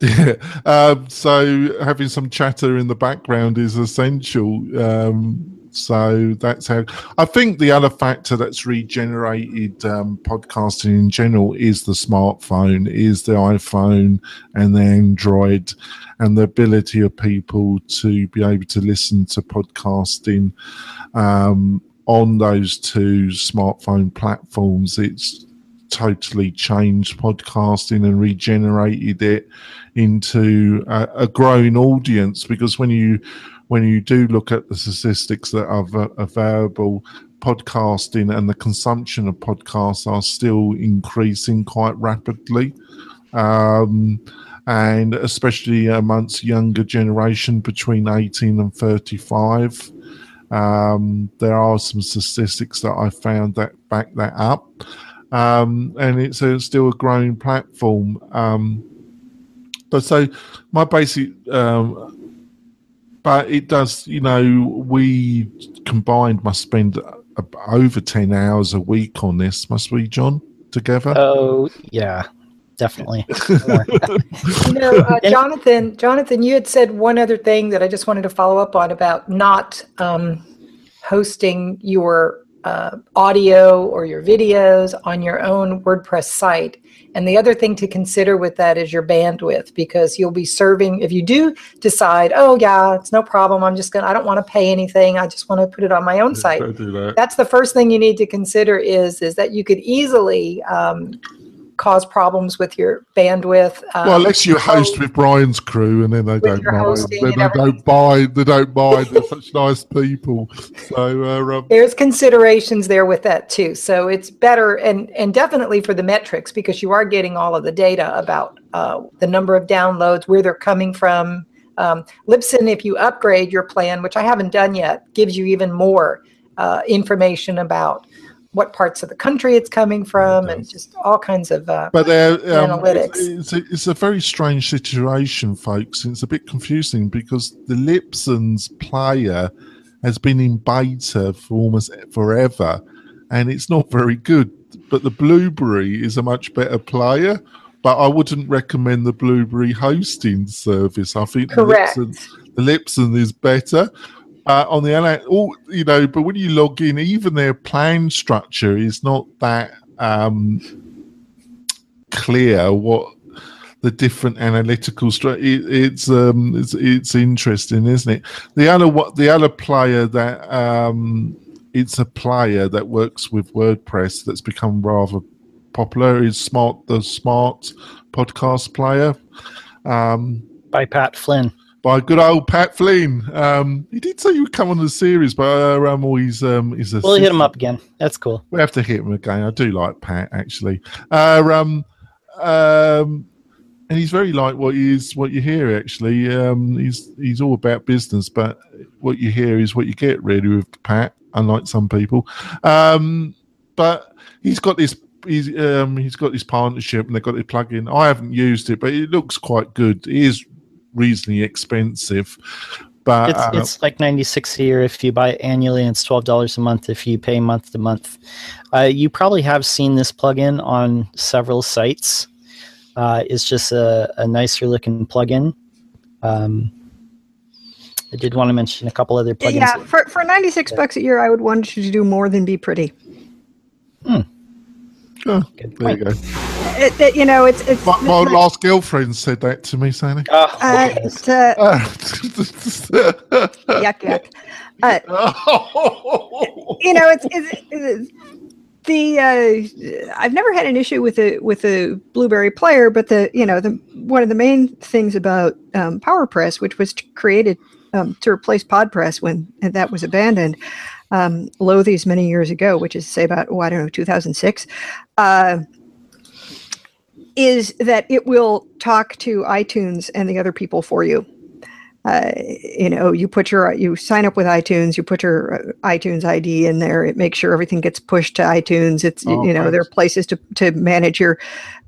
yeah. Um, so having some chatter in the background is essential. Um So that's how I think the other factor that's regenerated um, podcasting in general is the smartphone, is the iPhone and the Android, and the ability of people to be able to listen to podcasting um, on those two smartphone platforms. It's totally changed podcasting and regenerated it into a, a growing audience, because when you When you do look at the statistics that are available, podcasting and the consumption of podcasts are still increasing quite rapidly. Um, and especially amongst younger generation between eighteen and thirty-five. Um, there are some statistics that I found that back that up. Um, and it's a, still a growing platform. Um, but so my basic... Um, But it does, you know, we combined must spend over ten hours a week on this, must we, John, together? Oh, yeah, definitely. you know, uh, Jonathan, Jonathan, you had said one other thing that I just wanted to follow up on about not um, hosting your uh, audio or your videos on your own WordPress site. And the other thing to consider with that is your bandwidth, because you'll be serving, if you do decide, oh, yeah, it's no problem, I'm just going to, I don't want to pay anything, I just want to put it on my own yeah, site. Don't do that. That's the first thing you need to consider is, is that you could easily um, cause problems with your bandwidth. Um, well, unless you host with Brian's crew, and then they don't mind. Then they don't mind. They don't mind. They're such nice people. So uh, um, there's considerations there with that too. So it's better, and and definitely for the metrics, because you are getting all of the data about uh, the number of downloads, where they're coming from. Um, Libsyn, if you upgrade your plan, which I haven't done yet, gives you even more uh, information about what parts of the country it's coming from, and just all kinds of uh, but, uh, analytics. Um, it's, it's, a, it's a very strange situation, folks. It's a bit confusing because the Libsyn's player has been in beta for almost forever, and it's not very good. But the Blubrry is a much better player, but I wouldn't recommend the Blubrry hosting service. I think the Libsyn, the Libsyn is better. Uh, on the other, all you know, but when you log in, even their plan structure is not that um, clear. What the different analytical stru- it, it's, um, it's it's interesting, isn't it? The other what the other player that um, it's a player that works with WordPress that's become rather popular is Smart the Smart Podcast Player um, by Pat Flynn. By good old Pat Flynn. Um, he did say he would come on the series, but uh, um, he's, um, he's a... We'll hit him up again. That's cool. We have to hit him again. I do like Pat, actually. Uh, um, um, and he's very like what he is, what you hear, actually. Um, he's he's all about business, but what you hear is what you get, really, with Pat, unlike some people. Um, but he's got this... He's, um, he's got this partnership, and they've got the plug-in. I haven't used it, but it looks quite good. It is... reasonably expensive, but it's, uh, it's like ninety-six a year if you buy it annually, and it's twelve dollars a month if you pay month to month. Uh, you probably have seen this plugin on several sites. Uh, it's just a, a nicer looking plugin. Um, I did want to mention a couple other plugins. Yeah, for for ninety-six yeah. bucks a year, I would want you to do more than be pretty. Hmm. Oh, good there you go. It, it, you know, it's, it's my, my last girlfriend said that to me, Sally. Oh, uh, it's, uh, yuck, yuck. Uh, you know, it's, it's, it's the uh, I've never had an issue with a with a Blubrry player, but the you know the one of the main things about um, PowerPress, which was created um, to replace PodPress when that was abandoned. Um, Loathes many years ago, which is say about, oh, I don't know, two thousand six, uh, is that it will talk to iTunes and the other people for you. uh, you know, you put your, you sign up with iTunes, you put your iTunes I D in there. It makes sure everything gets pushed to iTunes. It's, oh, you know, right. There are places to, to manage your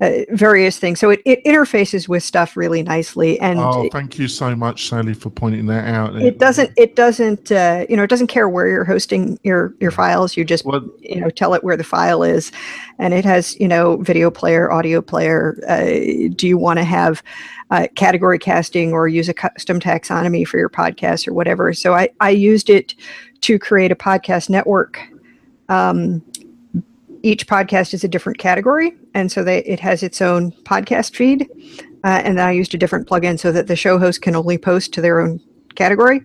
uh, various things. So it, it interfaces with stuff really nicely. And oh, thank you so much, Sally, for pointing that out. It, it doesn't, it doesn't, uh, you know, it doesn't care where you're hosting your, your files. You just, well, you know, tell it where the file is, and it has, you know, video player, audio player. Uh, do you want to have uh, category casting or use a custom taxonomy for your podcast or whatever? So I, I used it to create a podcast network. Um, each podcast is a different category, and so they, it has its own podcast feed. Uh, and then I used a different plugin so that the show host can only post to their own category.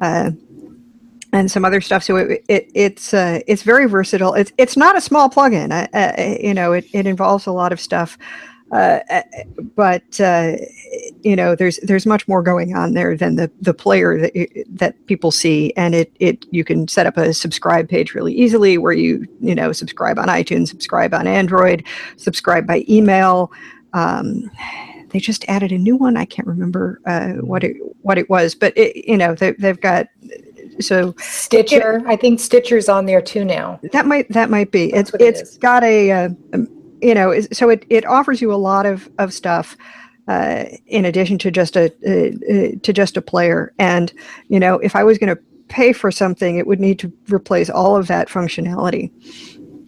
Uh, And some other stuff. So it, it it's uh, it's very versatile. It's it's not a small plugin. I, I, you know, it, it involves a lot of stuff, uh, but uh, you know, there's there's much more going on there than the the player that you, that people see. And it it you can set up a subscribe page really easily, where you you know subscribe on iTunes, subscribe on Android, subscribe by email. Um, they just added a new one. I can't remember uh, what it what it was, but it, you know they they've got. So Stitcher, it, I think Stitcher's on there too now. That might that might be. That's it's it's it is. got a, uh, you know, so it, it offers you a lot of of stuff uh, in addition to just a uh, to just a player. And you know, if I was going to pay for something, it would need to replace all of that functionality.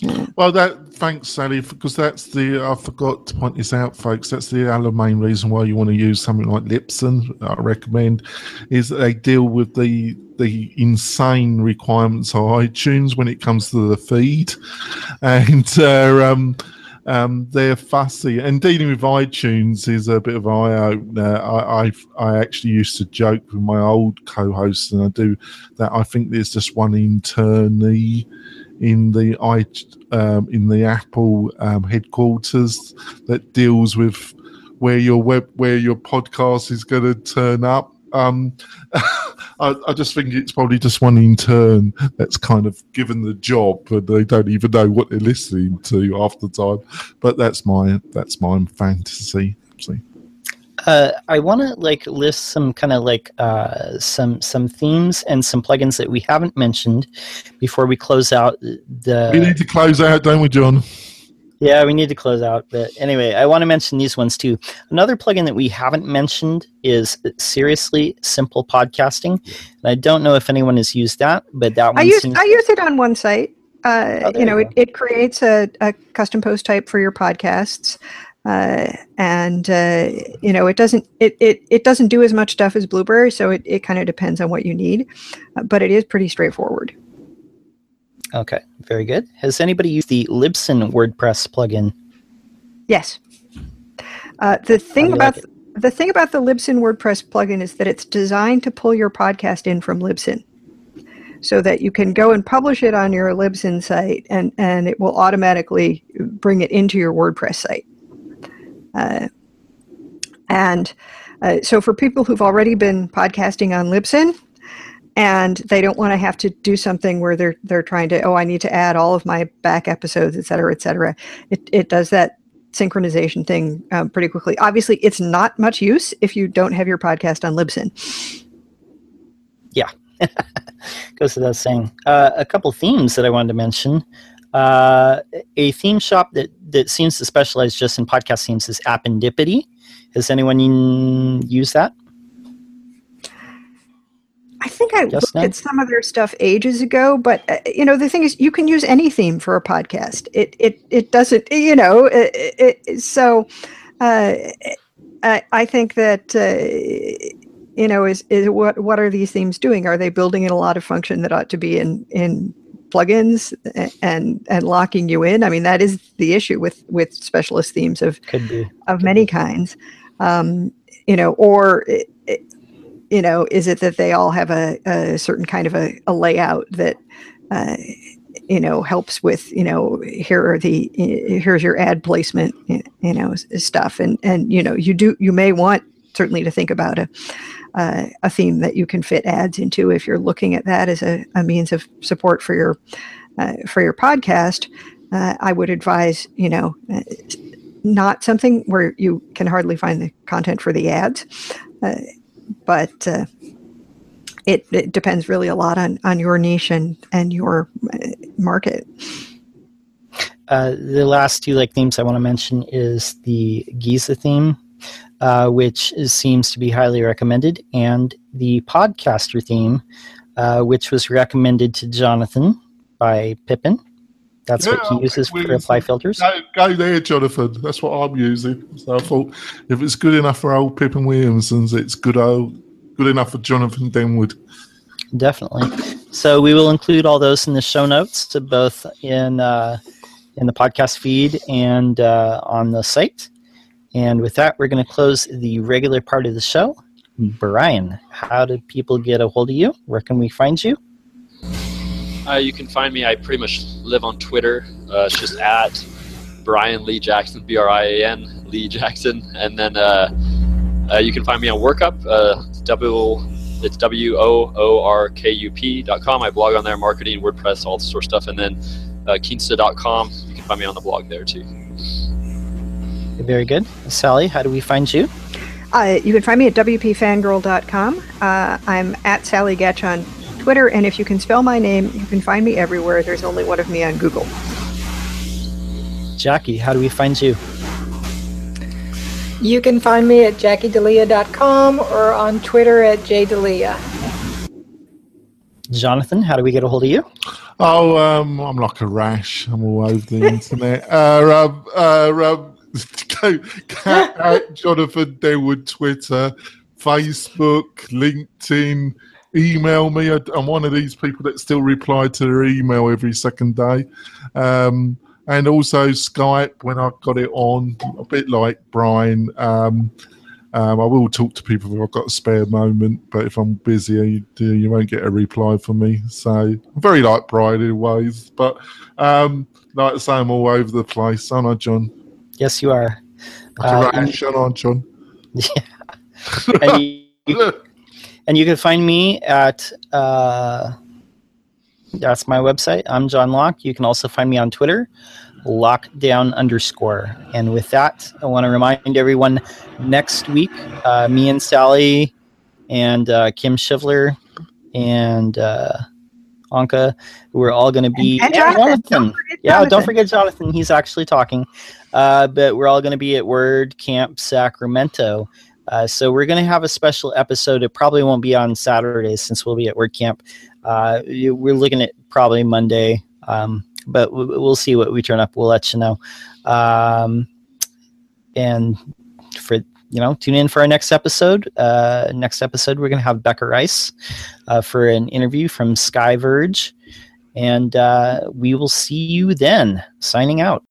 Yeah. Well, that thanks, Sally, because that's the I forgot to point this out, folks. That's the other main reason why you want to use something like Libsyn. I recommend is that they deal with the the insane requirements of iTunes when it comes to the feed, and uh, um, um, they're fussy. And dealing with iTunes is a bit of an eye-opener. I I've, I actually used to joke with my old co-host, and I do that. I think there's just one internee in the i um, in the Apple um, headquarters that deals with where your web where your podcast is going to turn up. Um, I, I just think it's probably just one intern that's kind of given the job, and they don't even know what they're listening to half the time. But that's my that's my fantasy. See. Uh, I want to like list some kind of like uh, some some themes and some plugins that we haven't mentioned before we close out. The we need to close out, don't we, John? Yeah, we need to close out. But anyway, I want to mention these ones too. Another plugin that we haven't mentioned is Seriously Simple Podcasting. And I don't know if anyone has used that, but that one I use I use it on one site. Uh, oh, you know, you it, it creates a, a custom post type for your podcasts. Uh, and, uh, you know, it doesn't, it, it, it doesn't do as much stuff as Blubrry. So it, it kind of depends on what you need, uh, but it is pretty straightforward. Okay. Very good. Has anybody used the Libsyn WordPress plugin? Yes. Uh, the thing about, like the, the thing about the Libsyn WordPress plugin is that it's designed to pull your podcast in from Libsyn, so that you can go and publish it on your Libsyn site, and, and it will automatically bring it into your WordPress site. Uh, and uh, so for people who've already been podcasting on Libsyn and they don't want to have to do something where they're they're trying to, oh, I need to add all of my back episodes, et cetera, et cetera. It, it does that synchronization thing um, pretty quickly. Obviously, it's not much use if you don't have your podcast on Libsyn. Yeah, goes without saying. Uh, a couple themes that I wanted to mention. Uh, a theme shop that, that seems to specialize just in podcast themes is Appendipity. Has anyone used that? I think I just looked now at some of their stuff ages ago, but uh, you know, the thing is, you can use any theme for a podcast. It it it doesn't, you know. It, it, so uh, I I think that. Uh, You know, is is what what are these themes doing? Are they building in a lot of function that ought to be in, in plugins and and locking you in? I mean, that is the issue with, with specialist themes of of many kinds. Um, you know, or it, it, you know, is it that they all have a, a certain kind of a, a layout that uh, you know helps with you know here are the here's your ad placement you know stuff and and you know you do you may want certainly to think about a uh, a theme that you can fit ads into if you're looking at that as a, a means of support for your uh, for your podcast. Uh, I would advise, you know, not something where you can hardly find the content for the ads. Uh, but uh, it, it depends really a lot on, on your niche and, and your market. Uh, the last two like themes I want to mention is the Giza theme, uh, which is, seems to be highly recommended, and the Podcaster theme, uh, which was recommended to Jonathan by Pippin. That's yeah, what he uses for apply filters. Go, go there, Jonathan. That's what I'm using. So I thought if it's good enough for old Pippin Williamson's, it's good old, good enough for Jonathan Denwood. Definitely. So we will include all those in the show notes, to both in uh, in the podcast feed and uh, on the site. And with that, we're going to close the regular part of the show. Brian, how do people get a hold of you? Where can we find you? Uh, you can find me. I pretty much live on Twitter. Uh, it's just at Brian Lee Jackson, B R I A N Lee Jackson, and then uh, uh, you can find me on WorkUp. Uh, double, it's W O O R K U P dot com. I blog on there, marketing, WordPress, all this sort of stuff, and then uh, Kinsta dot com. You can find me on the blog there too. Very good, Sally. How do we find you? Uh, you can find me at W P Fangirl dot com. Uh, I'm at Sally Goetsch on Twitter, and if you can spell my name, you can find me everywhere. There's only one of me on Google. Jackie, how do we find you? You can find me at Jackie D'Elia dot com or on Twitter at J D'Elia. Jonathan, how do we get a hold of you? Oh, um, I'm like a rash. I'm all over the internet. Uh, um, uh, um, go, go at Jonathan Denwood, Twitter, Facebook, LinkedIn. Email me. I'm one of these people that still reply to their email every second day. Um, and also Skype, when I've got it on, a bit like Brian. Um, um, I will talk to people if I've got a spare moment, but if I'm busy, you, you won't get a reply from me. So I'm very like Brian in ways, but um, like I say, I'm all over the place. Aren't I, John? Yes, you are. Like uh, a rash, aren't I, John? Yeah. And you, you- And you can find me at, uh, that's my website. I'm John Locke. You can also find me on Twitter, lockdown underscore. And with that, I want to remind everyone next week, uh, me and Sally and uh, Kim Shivler and uh, Anka, we're all going to be and, and Jonathan. Jonathan. Don't yeah, Jonathan. Don't forget Jonathan. He's actually talking. Uh, but we're all going to be at Word Camp Sacramento. Uh, so we're going to have a special episode. It probably won't be on Saturday since we'll be at WordCamp. Uh, we're looking at probably Monday, um, but we'll see what we turn up. We'll let you know. Um, and for you know, tune in for our next episode. Uh, next episode, we're going to have Becca Rice uh, for an interview from Sky Verge, and uh, we will see you then. Signing out.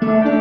Thank you.